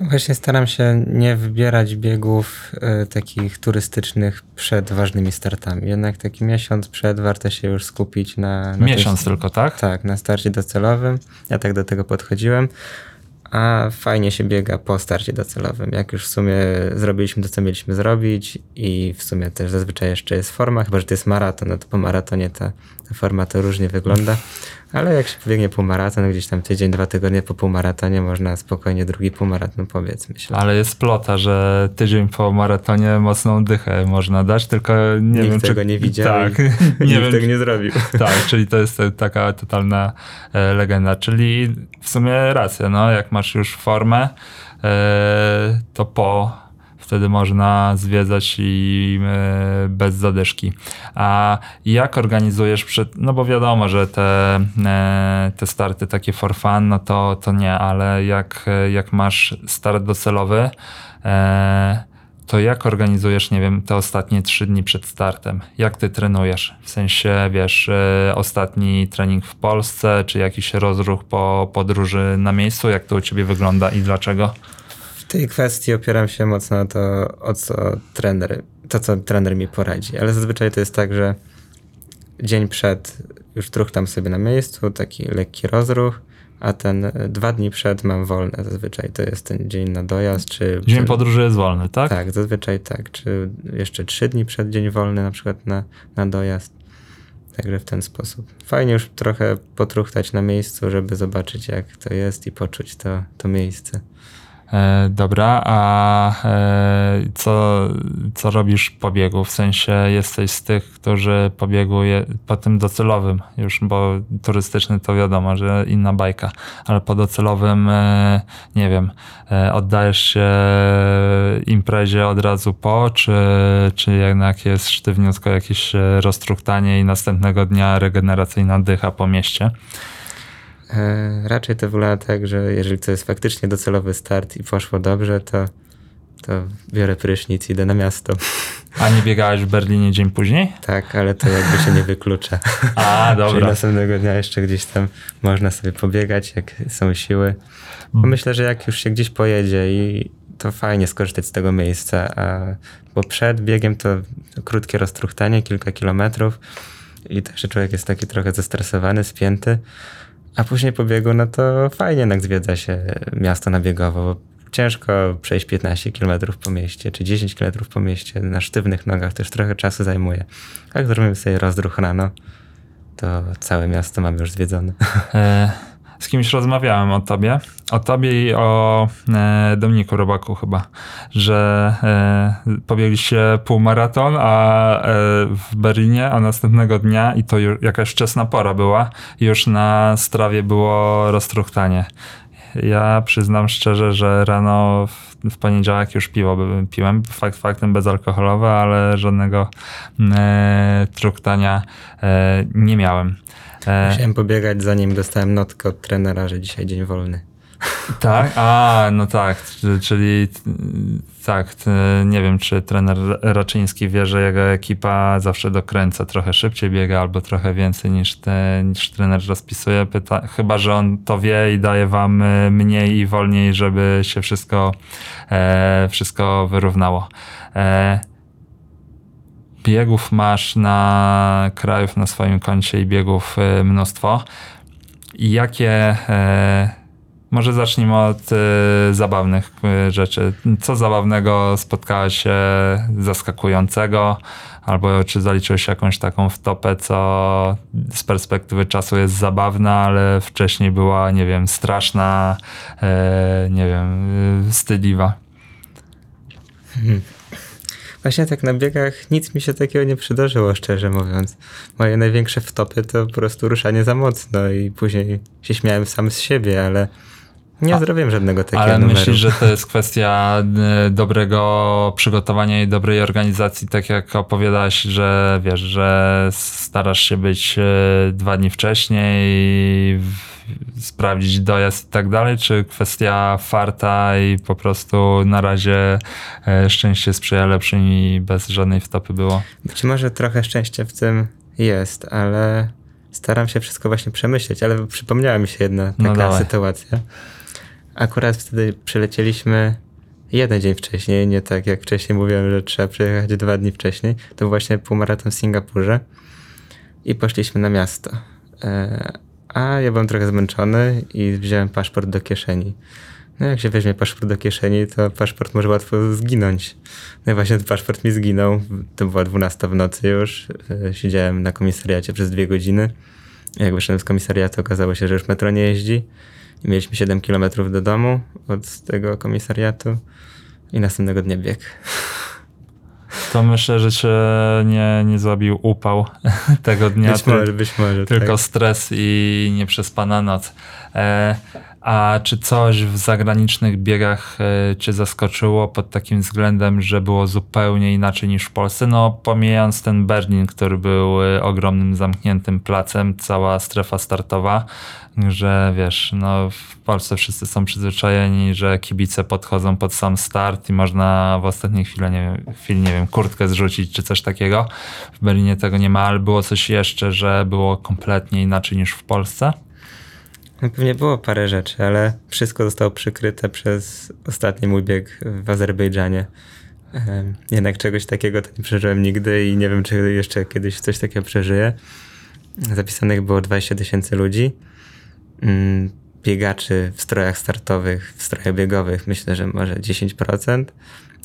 Właśnie staram się nie wybierać biegów takich turystycznych przed ważnymi startami. Jednak taki miesiąc przed warto się już skupić na miesiąc tylko, tak? Tak, na starcie docelowym. Ja tak do tego podchodziłem. A fajnie się biega po starcie docelowym. Jak już w sumie zrobiliśmy to, co mieliśmy zrobić i w sumie też zazwyczaj jeszcze jest forma, chyba że to jest maraton, no to po maratonie ta forma to różnie wygląda, ale jak się pobiegnie półmaraton, gdzieś tam tydzień, 2 tygodnie po półmaratonie można spokojnie drugi półmaraton pobiec, myślę. Ale jest plota, że tydzień po maratonie mocną dychę można dać, tylko nikt tego nie widział, tak, nikt tego nie zrobił. Tak, czyli to jest taka totalna legenda, czyli w sumie racja, no jak masz już formę, to wtedy można zwiedzać i bez zadyszki. A jak organizujesz no bo wiadomo, że te starty takie for fun, no to nie, ale jak masz start docelowy, to jak organizujesz, nie wiem, te ostatnie 3 dni przed startem? Jak ty trenujesz? W sensie, wiesz, ostatni trening w Polsce, czy jakiś rozruch po podróży na miejscu? Jak to u ciebie wygląda i dlaczego? W tej kwestii opieram się mocno na to, co trener mi poradzi. Ale zazwyczaj to jest tak, że dzień przed już truchtam sobie na miejscu, taki lekki rozruch, a ten 2 dni przed mam wolne zazwyczaj. To jest ten dzień na dojazd, czy... Dzień podróży jest wolny, tak? Tak, zazwyczaj tak. Czy jeszcze 3 dni przed dzień wolny na przykład na dojazd. Także w ten sposób. Fajnie już trochę potruchtać na miejscu, żeby zobaczyć jak to jest i poczuć to miejsce. Dobra, a co robisz po biegu? W sensie jesteś z tych, którzy po biegu po tym docelowym już, bo turystyczny to wiadomo, że inna bajka, ale po docelowym, nie wiem, oddajesz się imprezie od razu po, czy jednak jest sztywniutko jakieś roztruchtanie i następnego dnia regeneracyjna dycha po mieście? Raczej to wygląda tak, że jeżeli to jest faktycznie docelowy start i poszło dobrze, to biorę prysznic i idę na miasto. A nie biegałeś w Berlinie dzień później? Tak, ale to jakby się nie wyklucza. A, dobra. Czyli następnego dnia jeszcze gdzieś tam można sobie pobiegać, jak są siły. Bo myślę, że jak już się gdzieś pojedzie i to fajnie skorzystać z tego miejsca, bo przed biegiem to krótkie roztruchtanie, kilka kilometrów i także człowiek jest taki trochę zestresowany, spięty. A później po biegu, no to fajnie jednak zwiedza się miasto na biegowo. Ciężko przejść 15 km po mieście, czy 10 km po mieście na sztywnych nogach. Też trochę czasu zajmuje. Jak zrobimy sobie rozruch rano, to całe miasto mamy już zwiedzone. Z kimś rozmawiałem o tobie i o Dominiku Robaku chyba, że pobiegliście półmaraton w Berlinie, a następnego dnia, i to już jakaś wczesna pora była, już na strawie było roztruchtanie. Ja przyznam szczerze, że rano w poniedziałek już piwo piłem, faktem bezalkoholowe, ale żadnego truchtania nie miałem. Musiałem pobiegać, zanim dostałem notkę od trenera, że dzisiaj dzień wolny. Tak? A, no tak. Czyli tak, nie wiem, czy trener Raczyński wie, że jego ekipa zawsze dokręca, trochę szybciej biega albo trochę więcej niż trener rozpisuje. Chyba że on to wie i daje wam mniej i wolniej, żeby się wszystko wyrównało. Biegów masz na krajów na swoim koncie i biegów mnóstwo. Jakie... Może zacznijmy od zabawnych rzeczy. Co zabawnego spotkałeś się, zaskakującego? Albo czy zaliczyłeś jakąś taką wtopę, co z perspektywy czasu jest zabawna, ale wcześniej była, nie wiem, straszna, nie wiem, wstydliwa? Właśnie tak na biegach nic mi się takiego nie przydarzyło, szczerze mówiąc. Moje największe wtopy to po prostu ruszanie za mocno i później się śmiałem sam z siebie, ale nie zrobiłem żadnego takiego numeru. Ale myślisz, że to jest kwestia dobrego przygotowania i dobrej organizacji, tak jak opowiadałaś, że wiesz, że starasz się być 2 dni wcześniej, sprawdzić dojazd i tak dalej, czy kwestia farta i po prostu na razie szczęście sprzyja lepszym i bez żadnej wtopy było? Być może trochę szczęścia w tym jest, ale staram się wszystko właśnie przemyśleć, ale przypomniała mi się jedna taka sytuacja. Akurat wtedy przylecieliśmy 1 dzień wcześniej, nie tak jak wcześniej mówiłem, że trzeba przyjechać 2 dni wcześniej. To był właśnie półmaraton w Singapurze i poszliśmy na miasto. A ja byłem trochę zmęczony i wziąłem paszport do kieszeni. No jak się weźmie paszport do kieszeni, to paszport może łatwo zginąć. No i właśnie ten paszport mi zginął. To była 12 w nocy już. Siedziałem na komisariacie przez 2 godziny. Jak wyszedłem z komisariatu, okazało się, że już metro nie jeździ. I mieliśmy 7 km do domu od tego komisariatu i następnego dnia bieg. To myślę, że cię nie zabił upał tego dnia. Być może, tylko tak. Stres i nieprzespana noc. A czy coś w zagranicznych biegach cię zaskoczyło pod takim względem, że było zupełnie inaczej niż w Polsce? No pomijając ten Berlin, który był ogromnym zamkniętym placem, cała strefa startowa, że wiesz, no w Polsce wszyscy są przyzwyczajeni, że kibice podchodzą pod sam start i można w ostatniej chwili, nie wiem, kurtkę zrzucić czy coś takiego. W Berlinie tego nie ma, ale było coś jeszcze, że było kompletnie inaczej niż w Polsce? Pewnie było parę rzeczy, ale wszystko zostało przykryte przez ostatni mój bieg w Azerbejdżanie. Jednak czegoś takiego to nie przeżyłem nigdy i nie wiem, czy jeszcze kiedyś coś takiego przeżyję. Zapisanych było 20 000 ludzi. Biegaczy w strojach startowych, w strojach biegowych myślę, że może 10%,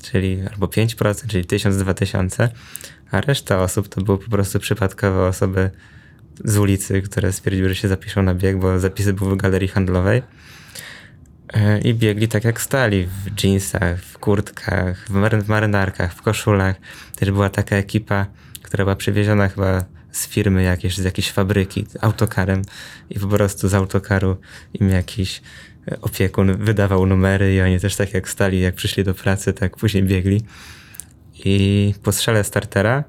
czyli albo 5%, czyli 1000-2000, a reszta osób to były po prostu przypadkowe osoby z ulicy, które stwierdziły, że się zapiszą na bieg, bo zapisy były w galerii handlowej. i biegli tak jak stali, w dżinsach, w kurtkach, w marynarkach, w koszulach. Też była taka ekipa, która była przywieziona chyba z firmy jakiejś, z jakiejś fabryki, autokarem i po prostu z autokaru im jakiś opiekun wydawał numery i oni też tak jak stali, jak przyszli do pracy, tak później biegli. I po strzale startera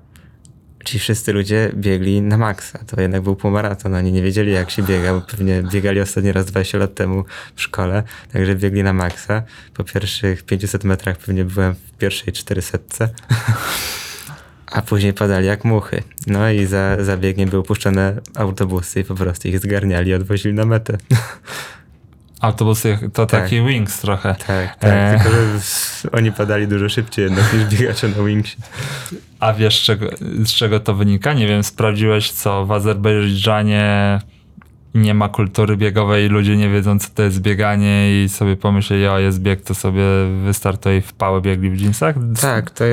ci wszyscy ludzie biegli na maksa. To jednak był półmaraton. Oni nie wiedzieli, jak się biega, bo pewnie biegali ostatni raz 20 lat temu w szkole. Także biegli na maksa. Po pierwszych 500 metrach pewnie byłem w pierwszej 400. A później padali jak muchy. No i za biegiem były puszczone autobusy i po prostu ich zgarniali i odwozili na metę. Autobusy to tak, taki wings trochę. Tak. Tylko że oni padali dużo szybciej jednak niż biegacze na wingsie. A wiesz, z czego to wynika? Nie wiem, sprawdziłeś, co w Azerbejdżanie nie ma kultury biegowej, ludzie nie wiedzą, co to jest bieganie i sobie pomyśleli, o, jest bieg, to sobie wystartuje i w pałę biegli w dżinsach? Tak, to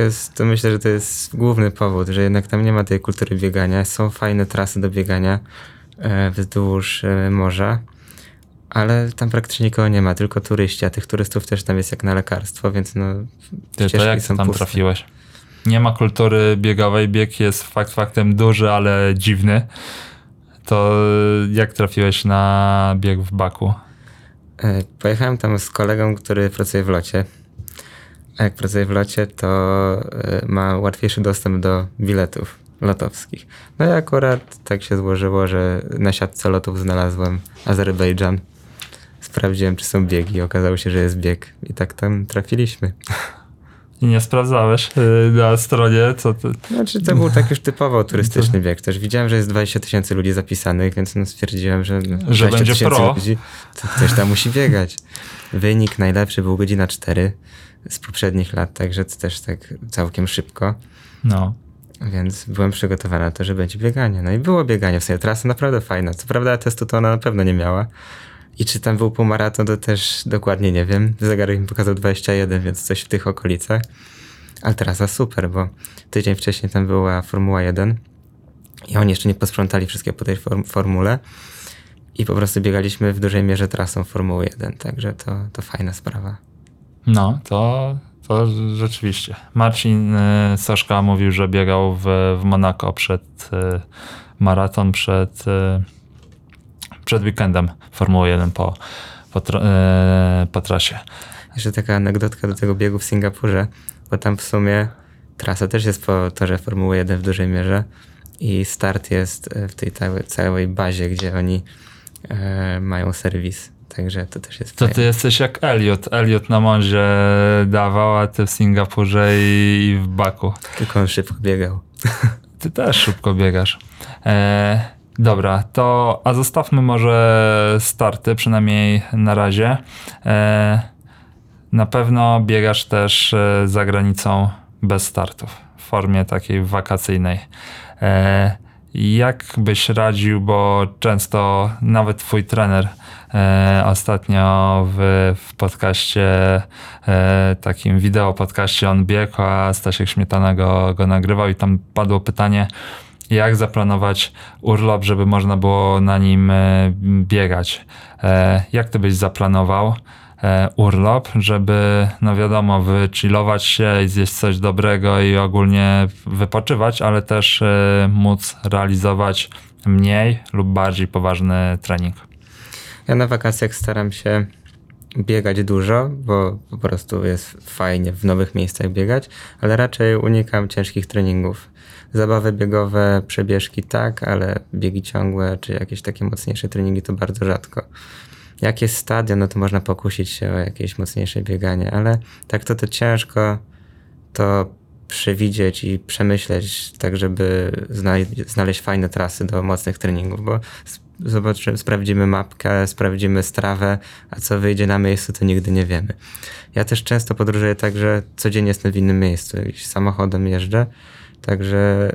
myślę, że to jest główny powód, że jednak tam nie ma tej kultury biegania. Są fajne trasy do biegania wzdłuż morza, ale tam praktycznie nikogo nie ma, tylko turyści, a tych turystów też tam jest jak na lekarstwo, więc no ścieżki są puste. Jak ty tam trafiłeś? Nie ma kultury biegowej, bieg jest faktem duży, ale dziwny. To jak trafiłeś na bieg w Baku? Pojechałem tam z kolegą, który pracuje w locie. A jak pracuje w locie, to ma łatwiejszy dostęp do biletów lotowskich. No i akurat tak się złożyło, że na siatce lotów znalazłem Azerbejdżan. Sprawdziłem, czy są biegi. Okazało się, że jest bieg. I tak tam trafiliśmy. I nie sprawdzałeś na stronie, co ty... Znaczy to był tak już typowo turystyczny bieg też. Widziałem, że jest 20 000 ludzi zapisanych, więc no stwierdziłem, że będzie pro. Ludzi, to ktoś tam musi biegać. Wynik najlepszy był godzina 4 z poprzednich lat, także to też tak całkiem szybko. No. Więc byłem przygotowany na to, że będzie bieganie. No i było bieganie, w sensie trasa naprawdę fajna. Co prawda testu to ona na pewno nie miała. I czy tam był półmaraton, to też dokładnie nie wiem. Zegarek mi pokazał 21, więc coś w tych okolicach. Ale trasa super, bo tydzień wcześniej tam była Formuła 1 i oni jeszcze nie posprzątali wszystkie po tej formule i po prostu biegaliśmy w dużej mierze trasą Formuły 1, także to fajna sprawa. No, to rzeczywiście. Marcin Soszka mówił, że biegał w Monaco przed maraton, przed weekendem Formuły 1 po trasie. Jeszcze taka anegdotka do tego biegu w Singapurze, bo tam w sumie trasa też jest po torze Formuły 1 w dużej mierze i start jest w tej całej bazie, gdzie oni mają serwis. Także to też jest fajne. To ty jesteś jak Elliot. Elliot na Monzie dawał, a ty w Singapurze i w Baku. Tylko on szybko biegał. Ty też szybko biegasz. Dobra, a zostawmy może starty, przynajmniej na razie. Na pewno biegasz też za granicą bez startów, w formie takiej wakacyjnej. Jak byś radził, bo często nawet twój trener ostatnio w podcaście, takim wideo podcaście, on biegł, a Stasiek Śmietana go nagrywał i tam padło pytanie, jak zaplanować urlop, żeby można było na nim biegać. Jak ty byś zaplanował urlop, żeby, no wiadomo, wychillować się i zjeść coś dobrego i ogólnie wypoczywać, ale też móc realizować mniej lub bardziej poważny trening? Ja na wakacjach staram się biegać dużo, bo po prostu jest fajnie w nowych miejscach biegać, ale raczej unikam ciężkich treningów. Zabawy biegowe, przebieżki tak, ale biegi ciągłe czy jakieś takie mocniejsze treningi to bardzo rzadko. Jak jest stadion, no to można pokusić się o jakieś mocniejsze bieganie, ale tak to ciężko to przewidzieć i przemyśleć tak, żeby znaleźć fajne trasy do mocnych treningów, bo zobaczymy, sprawdzimy mapkę, sprawdzimy strawę, a co wyjdzie na miejscu, to nigdy nie wiemy. Ja też często podróżuję tak, że codziennie jestem w innym miejscu, samochodem jeżdżę, także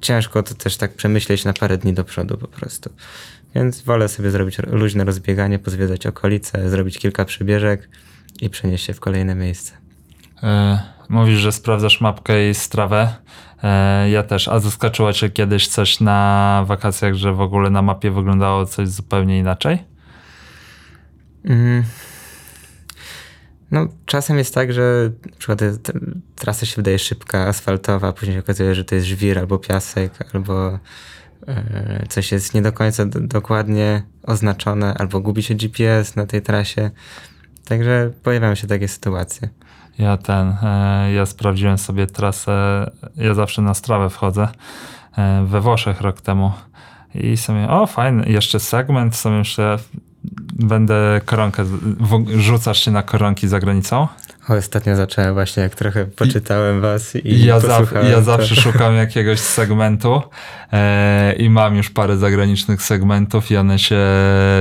ciężko to też tak przemyśleć na parę dni do przodu po prostu. Więc wolę sobie zrobić luźne rozbieganie, pozwiedzać okolice, zrobić kilka przybieżek i przenieść się w kolejne miejsce. Mówisz, że sprawdzasz mapkę i strawę. Ja też. A zaskoczyło cię kiedyś coś na wakacjach, że w ogóle na mapie wyglądało coś zupełnie inaczej? No, czasem jest tak, że na przykład trasa się wydaje szybka, asfaltowa, a później się okazuje, że to jest żwir albo piasek, albo coś jest nie do końca dokładnie oznaczone, albo gubi się GPS na tej trasie. Także pojawiają się takie sytuacje. Ja sprawdziłem sobie trasę, ja zawsze na Strawę wchodzę, we Włoszech rok temu i sobie, fajny, jeszcze segment, sobie myślę, będę koronkę, rzucasz się na koronki za granicą? Ostatnio zacząłem właśnie, jak trochę poczytałem was i posłuchałem. Ja zawsze szukam jakiegoś segmentu i mam już parę zagranicznych segmentów i one się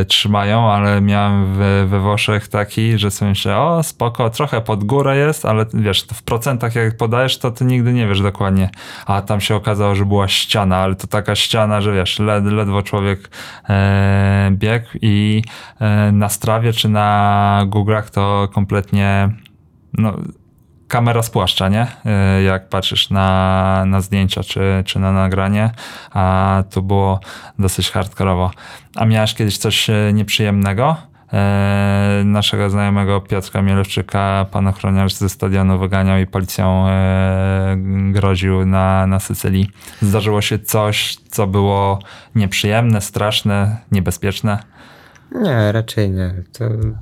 trzymają, ale miałem we Włoszech taki, że sobie myślę, spoko, trochę pod górę jest, ale wiesz, w procentach jak podajesz, to ty nigdy nie wiesz dokładnie. A tam się okazało, że była ściana, ale to taka ściana, że wiesz, ledwo człowiek biegł i na Strawie czy na Google'ach to kompletnie... No, kamera spłaszcza, nie? Jak patrzysz na zdjęcia czy na nagranie, a to było dosyć hardkorowo. A miałeś kiedyś coś nieprzyjemnego? Naszego znajomego Piotrka Mielewczyka, pan ochroniarz ze stadionu wyganiał i policją groził na Sycylii. Zdarzyło się coś, co było nieprzyjemne, straszne, niebezpieczne? Nie, raczej nie.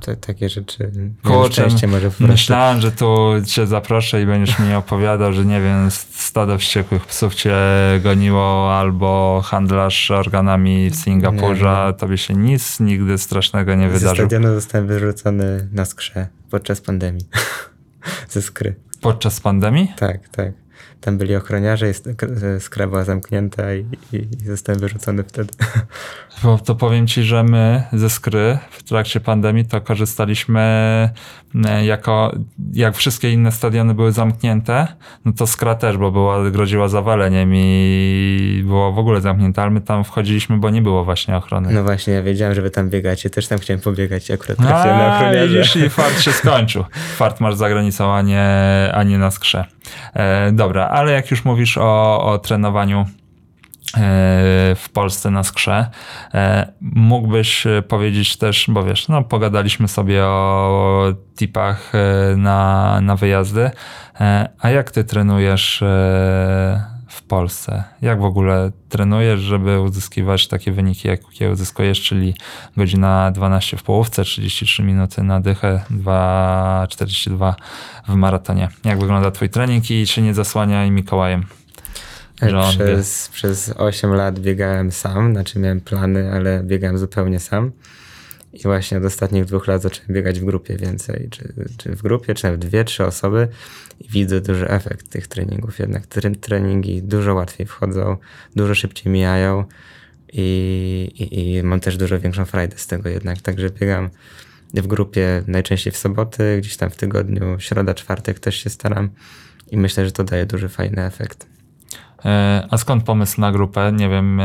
To takie rzeczy... Kurczę, może myślałem, że tu cię zaproszę i będziesz mi opowiadał, że nie wiem, stado wściekłych psów cię goniło albo handlarz organami w Singapurze. Nie. Tobie się nic nigdy strasznego nie wydarzyło. Ze stadionu zostałem wyrzucony na Skrze podczas pandemii. Ze Skry. Podczas pandemii? Tak. Tam byli ochroniarze, Skra była zamknięta i zostałem wyrzucony wtedy. To powiem ci, że my ze Skry w trakcie pandemii to korzystaliśmy jak wszystkie inne stadiony były zamknięte, no to Skra też, bo groziła zawaleniem i było w ogóle zamknięte, ale my tam wchodziliśmy, bo nie było właśnie ochrony. No właśnie, ja wiedziałem, że wy tam biegacie, też tam chciałem pobiegać, akurat trafiłem na ochroniarza. I fart się skończył. Fart masz za granicą, a nie na Skrze. Dobra, ale jak już mówisz o trenowaniu w Polsce na Skrze, mógłbyś powiedzieć też, bo wiesz, no pogadaliśmy sobie o tipach na wyjazdy, a jak ty trenujesz w Polsce? Jak w ogóle trenujesz, żeby uzyskiwać takie wyniki, jakie uzyskujesz, czyli godzina 12 w połówce, 33 minuty na dychę, 2:42 w maratonie. Jak wygląda twój trening i się nie zasłaniaj Mikołajem? Przez 8 lat biegałem sam, znaczy miałem plany, ale biegałem zupełnie sam. I właśnie od ostatnich 2 lat zacząłem biegać w grupie więcej, czy w grupie, czy nawet 2-3 osoby i widzę duży efekt tych treningów. Jednak treningi dużo łatwiej wchodzą, dużo szybciej mijają i mam też dużo większą frajdę z tego jednak. Także biegam w grupie najczęściej w soboty, gdzieś tam w tygodniu, środa, czwartek też się staram i myślę, że to daje duży, fajny efekt. A skąd pomysł na grupę? Nie wiem,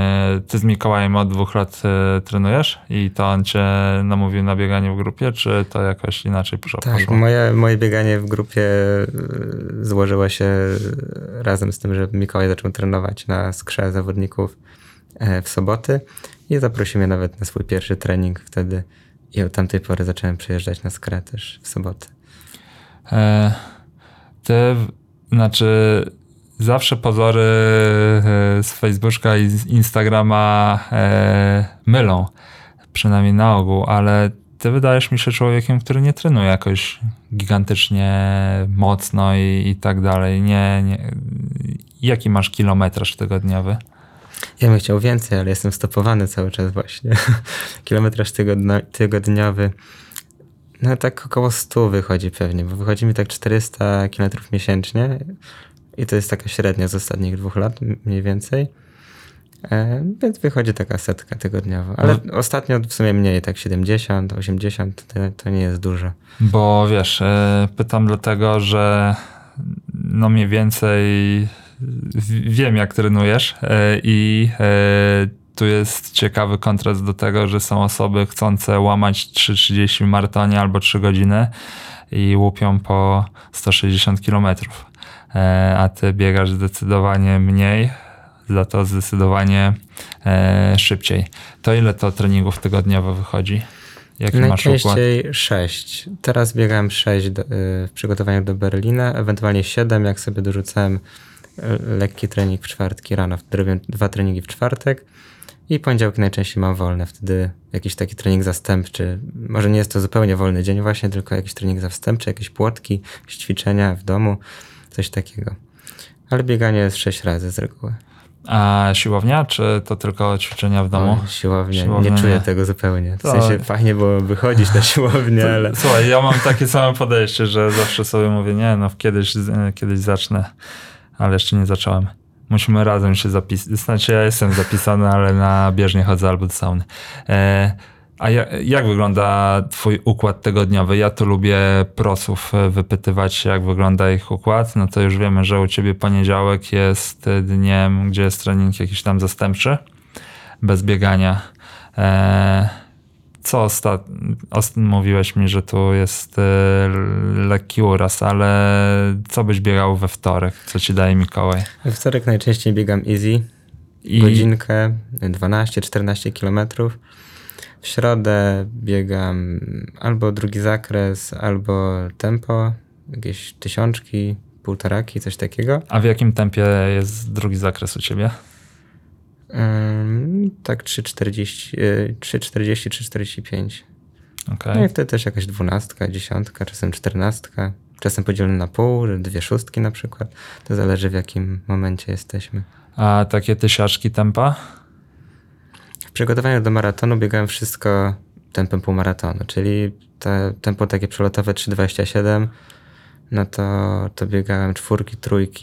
ty z Mikołajem od 2 lat trenujesz i to on cię namówił na bieganie w grupie, czy to jakoś inaczej poszło? Tak, moje bieganie w grupie złożyło się razem z tym, że Mikołaj zaczął trenować na Skrze zawodników w soboty i zaprosił mnie nawet na swój pierwszy trening wtedy i od tamtej pory zacząłem przyjeżdżać na Skrę też w soboty. Zawsze pozory z Facebooka i z Instagrama mylą, przynajmniej na ogół, ale ty wydajesz mi się człowiekiem, który nie trenuje jakoś gigantycznie mocno i tak dalej. Nie. Jaki masz kilometraż tygodniowy? Ja bym chciał więcej, ale jestem stopowany cały czas właśnie. Kilometraż tygodniowy. No tak około 100 wychodzi pewnie, bo wychodzi mi tak 400 km miesięcznie. I to jest taka średnia z ostatnich 2 lat mniej więcej. Więc wychodzi taka 100 tygodniowo. Ale ostatnio w sumie mniej, tak 70, 80 to nie jest dużo. Bo wiesz, pytam dlatego, że no mniej więcej wiem jak trenujesz i tu jest ciekawy kontrast do tego, że są osoby chcące łamać 3:30 w maratonie albo 3 godziny i łupią po 160 kilometrów. A ty biegasz zdecydowanie mniej, za to zdecydowanie szybciej. To ile to treningów tygodniowo wychodzi? Jaki masz układ? Najczęściej 6. Teraz biegałem 6 w przygotowaniu do Berlina, ewentualnie 7, jak sobie dorzucałem lekki trening w czwartki rano. Wtedy robię 2 treningi w czwartek i poniedziałki najczęściej mam wolne. Wtedy jakiś taki trening zastępczy. Może nie jest to zupełnie wolny dzień właśnie, tylko jakiś trening zastępczy, jakieś płotki, ćwiczenia w domu, coś takiego. Ale bieganie jest 6 razy z reguły. A siłownia, czy to tylko ćwiczenia w domu? No, siłownia. Nie czuję tego zupełnie. W sensie fajnie byłoby chodzić na siłownię, ale... Słuchaj, ja mam takie samo podejście, że zawsze sobie mówię, kiedyś zacznę, ale jeszcze nie zacząłem. Musimy razem się zapisać. Znaczy ja jestem zapisany, ale na bieżnie chodzę albo do sauny. A jak wygląda twój układ tygodniowy? Ja tu lubię prosów wypytywać, jak wygląda ich układ. No to już wiemy, że u ciebie poniedziałek jest dniem, gdzie jest trening jakiś tam zastępczy, bez biegania. Co mówiłeś mi, że tu jest lekki uraz, ale co byś biegał we wtorek? Co ci daje Mikołaj? We wtorek najczęściej biegam easy. Godzinkę, 12-14 kilometrów. W środę biegam albo drugi zakres, albo tempo, jakieś 1000, 1,5, coś takiego. A w jakim tempie jest drugi zakres u ciebie? Tak 3,45. Okay. No i wtedy też jakaś 12, 10, czasem 14, czasem podzielony na pół, 2 szóstki na przykład. To zależy, w jakim momencie jesteśmy. A takie 1000 tempa? W przygotowaniu do maratonu biegałem wszystko tempem półmaratonu, czyli te tempo takie przelotowe 3,27, no to biegałem 4, 3,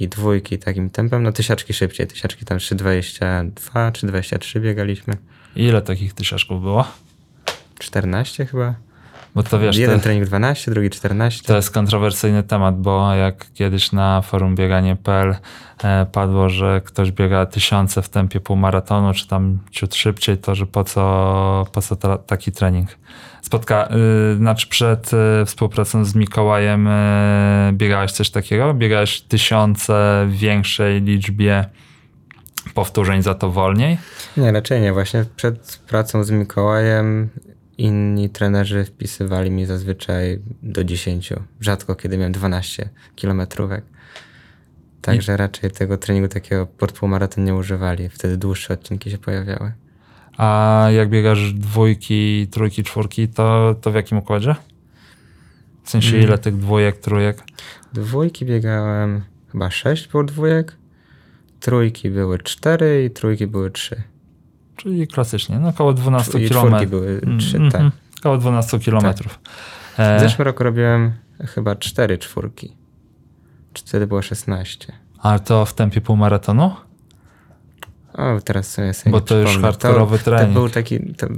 2 takim tempem, no 1000 szybciej, 1000 tam 3,22, 3,23 biegaliśmy. Ile takich 1000 było? 14 chyba. Bo to wiesz, jeden trening 12, drugi 14. To jest kontrowersyjny temat, bo jak kiedyś na forum Bieganie.pl padło, że ktoś biega 1000 w tempie półmaratonu, czy tam ciut szybciej, to że po co taki trening? Przed współpracą z Mikołajem biegałeś coś takiego? Biegałeś 1000 w większej liczbie powtórzeń za to wolniej? Nie, raczej nie. Właśnie przed pracą z Mikołajem inni trenerzy wpisywali mi zazwyczaj do 10. Rzadko kiedy miałem 12 kilometrówek. Także raczej tego treningu takiego pod półmaraton nie używali. Wtedy dłuższe odcinki się pojawiały. A jak biegasz 2, 3, 4, to w jakim układzie? W sensie ile tych 2, 3? 2 biegałem chyba 6 było 2, 3 były 4 i 3 były 3. Czyli klasycznie, no około 12 kilometrów. Były 3, tak. Około 12 kilometrów. Tak. W zeszłym roku robiłem chyba 4 czwórki. Wtedy było 16. Ale to w tempie półmaratonu? O, teraz sobie nie bo to już hardkorowy trening.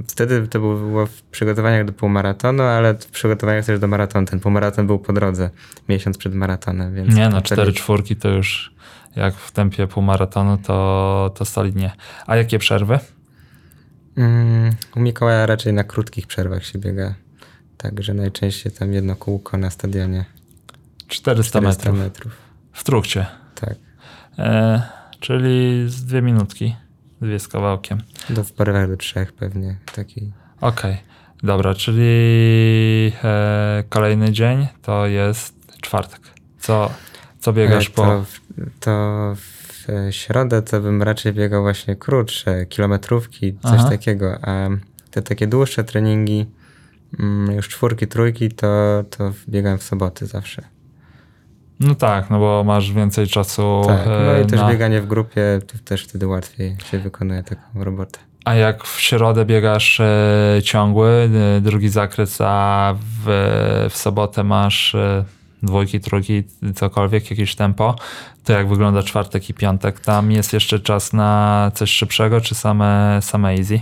Wtedy to było w przygotowaniach do półmaratonu, ale w przygotowaniach też do maratonu. Ten półmaraton był po drodze, miesiąc przed maratonem. Więc nie, 4 czwórki to już jak w tempie półmaratonu to solidnie. A jakie przerwy? U Mikołaja raczej na krótkich przerwach się biega. Także najczęściej tam jedno kółko na stadionie. 400 metrów. W trójce. Tak. Czyli z 2 minutki. 2 z kawałkiem. W parach do 3 pewnie. Taki. Okej. Dobra, czyli kolejny dzień to jest czwartek. Co biegasz po... W środę to bym raczej biegał właśnie krótsze, kilometrówki, coś takiego, a te takie dłuższe treningi, już 4, 3, to biegam w soboty zawsze. No tak, no bo masz więcej czasu. Tak, no i też bieganie w grupie, to też wtedy łatwiej się wykonuje taką robotę. A jak w środę biegasz ciągły, drugi zakres, a w sobotę masz... 2, 3, cokolwiek, jakieś tempo, to jak wygląda czwartek i piątek? Tam jest jeszcze czas na coś szybszego, czy same easy?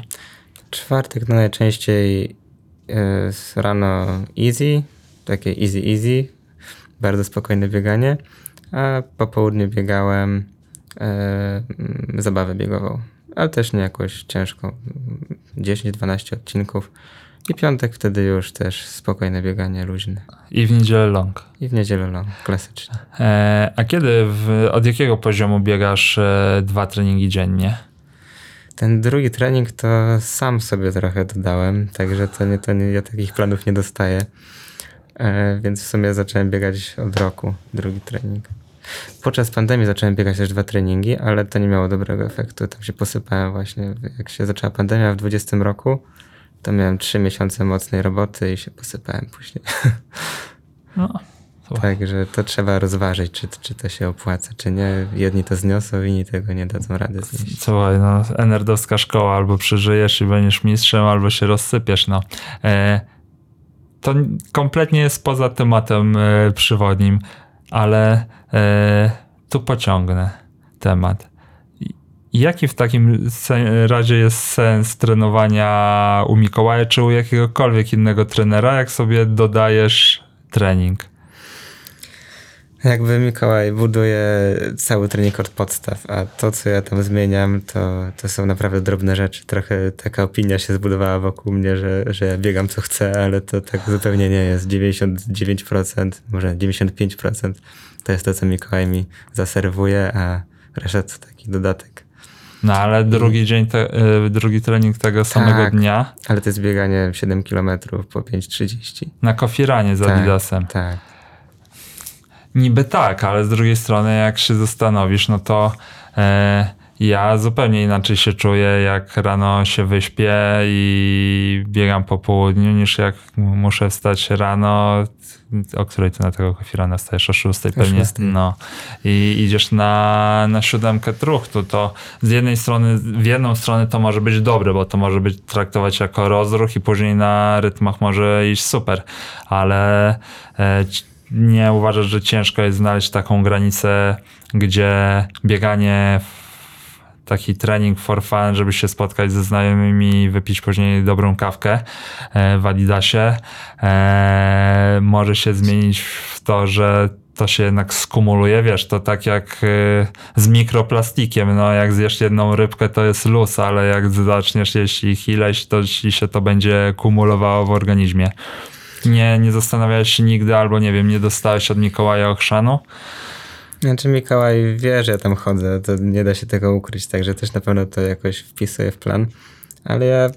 Czwartek to najczęściej rano easy, takie easy, bardzo spokojne bieganie, a po południu biegałem zabawę biegową, ale też nie jakoś ciężką, 10-12 odcinków. I piątek wtedy już też spokojne bieganie, luźne. I w niedzielę long. Klasycznie. Od jakiego poziomu biegasz 2 treningi dziennie? Ten drugi trening to sam sobie trochę dodałem, także to nie, ja takich planów nie dostaję. Więc w sumie zacząłem biegać od roku, drugi trening. Podczas pandemii zacząłem biegać też 2 treningi, ale to nie miało dobrego efektu. Tam się posypałem właśnie. Jak się zaczęła pandemia w 2020 roku, to miałem 3 miesiące mocnej roboty i się posypałem później. No, także to trzeba rozważyć, czy to się opłaca, czy nie. Jedni to zniosą, inni tego nie dadzą rady znieść. Słuchaj, no, enerdowska szkoła. Albo przeżyjesz i będziesz mistrzem, albo się rozsypiesz. No. To kompletnie jest poza tematem przewodnim, ale tu pociągnę temat. Jaki w takim razie jest sens trenowania u Mikołaja czy u jakiegokolwiek innego trenera, jak sobie dodajesz trening? Jakby Mikołaj buduje cały trening od podstaw, a to, co ja tam zmieniam, to są naprawdę drobne rzeczy. Trochę taka opinia się zbudowała wokół mnie, że ja biegam co chcę, ale to tak zupełnie nie jest. 99%, może 95% to jest to, co Mikołaj mi zaserwuje, a reszta to taki dodatek. No ale drugi trening tego samego dnia. Ale to jest bieganie 7 km po 5,30. Na kofiranie z Adidasem. Tak. Niby tak, ale z drugiej strony jak się zastanowisz, no to ja zupełnie inaczej się czuję, jak rano się wyśpię i biegam po południu, niż jak muszę wstać rano, o której ty na tego kofirana wstajesz? O 6:00 pewnie. No. I idziesz na 7 truchtu, to w jedną stronę to może być dobre, bo to może być traktować jako rozruch i później na rytmach może iść super, ale nie uważasz, że ciężko jest znaleźć taką granicę, gdzie bieganie, taki trening for fun, żeby się spotkać ze znajomymi i wypić później dobrą kawkę w Adidasie, może się zmienić w to, że to się jednak skumuluje, wiesz, to tak jak z mikroplastikiem, no jak zjesz jedną rybkę, to jest luz, ale jak zaczniesz jeść ich ileś, to ci się to będzie kumulowało w organizmie. Nie zastanawiałeś się nigdy, albo nie wiem, nie dostałeś od Mikołaja ochrzanu? Znaczy Mikołaj wie, że ja tam chodzę, to nie da się tego ukryć, także też na pewno to jakoś wpisuję w plan. Ale ja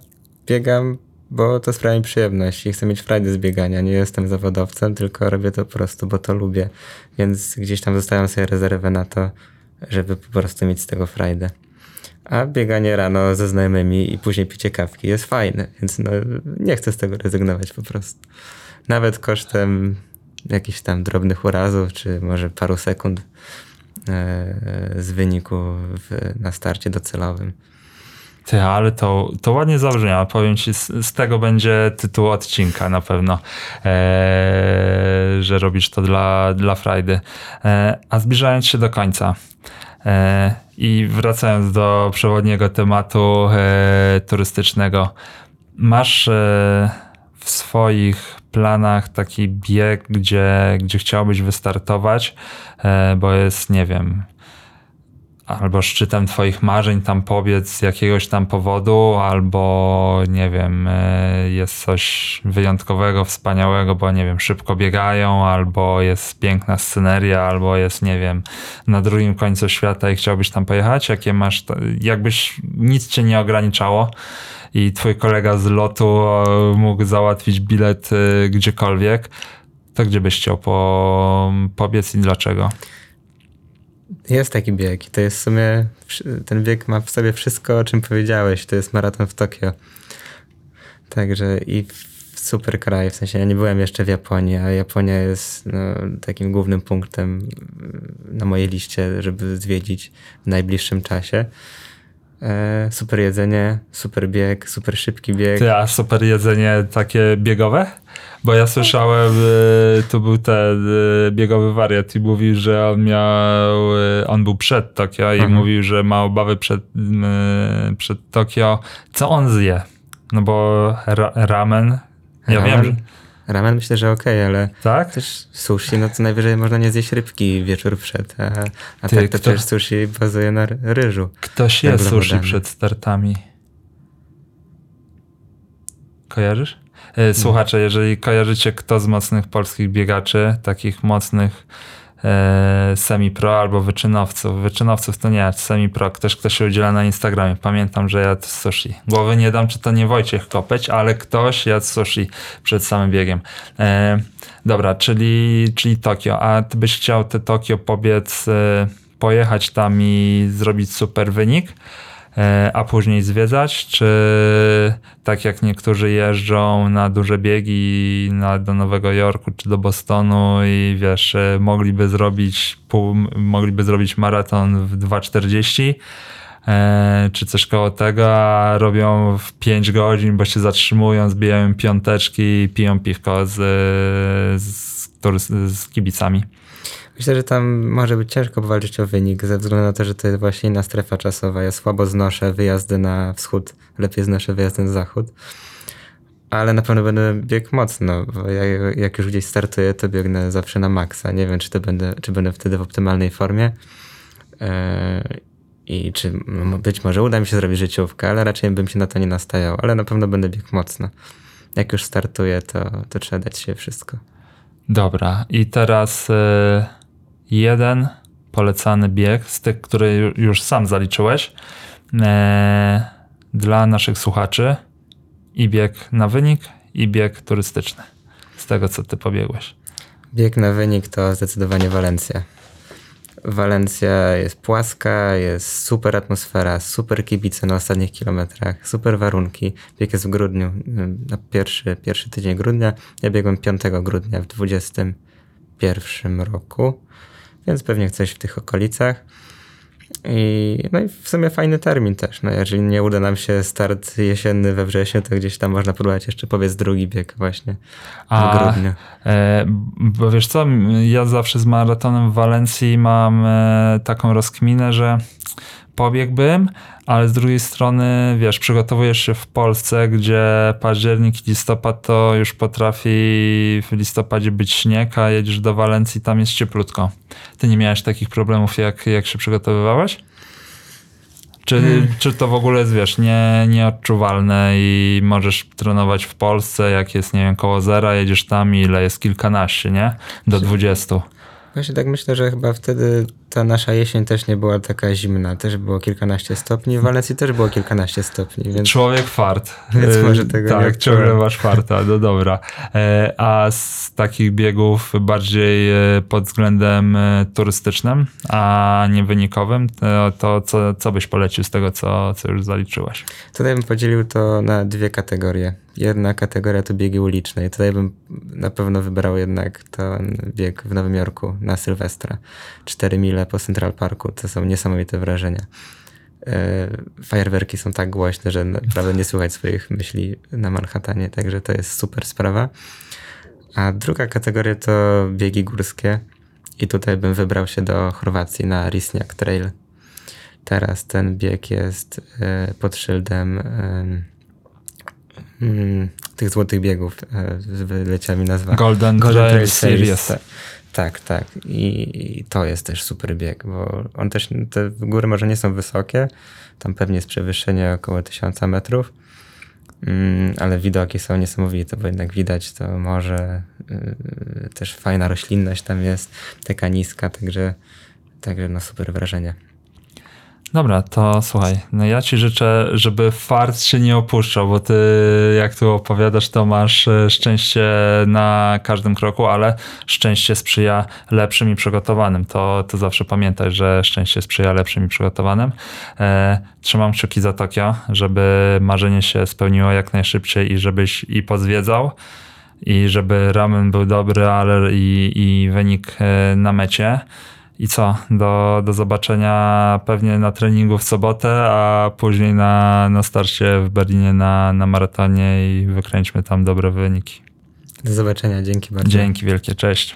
biegam, bo to sprawia mi przyjemność i chcę mieć frajdę z biegania. Nie jestem zawodowcem, tylko robię to po prostu, bo to lubię. Więc gdzieś tam zostawiam sobie rezerwę na to, żeby po prostu mieć z tego frajdę. A bieganie rano ze znajomymi i później picie kawki jest fajne, więc no, nie chcę z tego rezygnować po prostu. Nawet kosztem jakichś tam drobnych urazów, czy może paru sekund z wyniku na starcie docelowym. Ty, ale to ładnie zabrzmiało. Powiem ci, z tego będzie tytuł odcinka na pewno, że robisz to dla frajdy. A zbliżając się do końca, i wracając do przewodniego tematu turystycznego, masz w swoich planach taki bieg, gdzie chciałbyś wystartować, bo jest, nie wiem, albo szczytem twoich marzeń tam pobiec z jakiegoś tam powodu, albo nie wiem, jest coś wyjątkowego, wspaniałego, bo nie wiem, szybko biegają, albo jest piękna sceneria, albo jest, nie wiem, na drugim końcu świata i chciałbyś tam pojechać? Jakie masz, jakbyś nic cię nie ograniczało i twój kolega z lotu mógł załatwić bilet gdziekolwiek, to gdzie byś chciał pobiec i dlaczego? Jest taki bieg i to jest w sumie, ten bieg ma w sobie wszystko, o czym powiedziałeś. To jest maraton w Tokio. Także i super kraj, w sensie ja nie byłem jeszcze w Japonii, a Japonia jest takim głównym punktem na mojej liście, żeby zwiedzić w najbliższym czasie. Super jedzenie, super bieg, super szybki bieg. Ty, a super jedzenie takie biegowe? Bo ja słyszałem, to był ten biegowy wariat i mówił, że on był przed Tokio i mówił, że ma obawy przed Tokio. Co on zje? No bo ramen, ja wiem, że... Ramen myślę, że okej, ale tak? Też sushi, no co najwyżej można nie zjeść rybki wieczór przed, a tak to przecież sushi bazuje na ryżu. Ktoś je sushi przed startami. Kojarzysz? Słuchacze, jeżeli kojarzycie, kto z mocnych polskich biegaczy, takich mocnych semi-pro albo wyczynowców. Wyczynowców to nie, semi-pro, ktoś się udziela na Instagramie. Pamiętam, że jadł sushi. Głowy nie dam, czy to nie Wojciech Kopeć, ale ktoś jadł sushi przed samym biegiem. Dobra, czyli Tokio. A ty byś chciał te Tokio pobiec, pojechać tam i zrobić super wynik, a później zwiedzać, czy tak jak niektórzy jeżdżą na duże biegi do Nowego Jorku czy do Bostonu i wiesz, mogliby zrobić maraton w 2:40 czy coś koło tego, a robią w 5 godzin, bo się zatrzymują, zbijają im piąteczki i piją piwko z kibicami. Myślę, że tam może być ciężko powalczyć o wynik ze względu na to, że to jest właśnie inna strefa czasowa. Ja słabo znoszę wyjazdy na wschód, lepiej znoszę wyjazdy na zachód. Ale na pewno będę biegł mocno, bo ja jak już gdzieś startuję, to biegnę zawsze na maksa. Nie wiem, czy będę wtedy w optymalnej formie i czy być może uda mi się zrobić życiówkę, ale raczej bym się na to nie nastajał. Ale na pewno będę biegł mocno. Jak już startuję, to trzeba dać się wszystko. Dobra, i teraz jeden polecany bieg z tych, które już sam zaliczyłeś dla naszych słuchaczy, i bieg na wynik, i bieg turystyczny z tego, co ty pobiegłeś. Bieg na wynik to zdecydowanie Walencja. Walencja jest płaska, jest super atmosfera, super kibice na ostatnich kilometrach, super warunki. Bieg jest w grudniu, na pierwszy tydzień grudnia. Ja biegłem 5 grudnia w 2021 roku, więc pewnie coś w tych okolicach. I w sumie fajny termin też. Jeżeli nie uda nam się start jesienny we wrześniu, to gdzieś tam można próbować jeszcze drugi bieg właśnie w grudniu. Bo wiesz co, ja zawsze z maratonem w Walencji mam taką rozkminę, że pobiegłbym, ale z drugiej strony, wiesz, przygotowujesz się w Polsce, gdzie październik i listopad to już potrafi w listopadzie być śnieg, a jedziesz do Walencji, tam jest cieplutko. Ty nie miałeś takich problemów, jak się przygotowywałeś? Czy to w ogóle jest, wiesz, nieodczuwalne i możesz trenować w Polsce, jak jest, nie wiem, koło zera, jedziesz tam i ile jest, kilkanaście, nie? Do 20. Właśnie tak myślę, że chyba wtedy ta nasza jesień też nie była taka zimna. Też było kilkanaście stopni. W Walencji też było kilkanaście stopni. Więc... Człowiek fart. Więc może tego tak, nie ciągle masz farta. No dobra. A z takich biegów bardziej pod względem turystycznym, a nie wynikowym, to co byś polecił z tego, co już zaliczyłeś? Tutaj bym podzielił to na dwie kategorie. Jedna kategoria to biegi uliczne. I tutaj bym na pewno wybrał jednak ten bieg w Nowym Jorku na Sylwestra. 4 mile po Central Parku. To są niesamowite wrażenia. Fajerwerki są tak głośne, że naprawdę nie słychać swoich myśli na Manhattanie. Także to jest super sprawa. A druga kategoria to biegi górskie. I tutaj bym wybrał się do Chorwacji na Risnjak Trail. Teraz ten bieg jest pod szyldem... tych złotych biegów, wyleciała mi nazwa. Golden Trail Series. Tak. I to jest też super bieg, bo on też, te góry może nie są wysokie, tam pewnie jest przewyższenie około 1000 metrów, ale widoki są niesamowite, bo jednak widać to morze, też fajna roślinność tam jest, taka niska, także super wrażenie. Dobra, to słuchaj, ja ci życzę, żeby fart się nie opuszczał, bo ty, jak tu opowiadasz, to masz szczęście na każdym kroku, ale szczęście sprzyja lepszym i przygotowanym. To zawsze pamiętaj, że szczęście sprzyja lepszym i przygotowanym. Trzymam kciuki za Tokio, żeby marzenie się spełniło jak najszybciej i żebyś i pozwiedzał, i żeby ramen był dobry, ale i wynik na mecie. I co? Do zobaczenia pewnie na treningu w sobotę, a później na starcie w Berlinie na maratonie i wykręćmy tam dobre wyniki. Do zobaczenia, dzięki bardzo. Dzięki wielkie, cześć.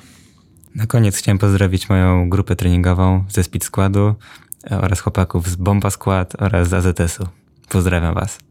Na koniec chciałem pozdrowić moją grupę treningową ze Speed Składu oraz chłopaków z Bomba Skład oraz z AZS-u. Pozdrawiam was.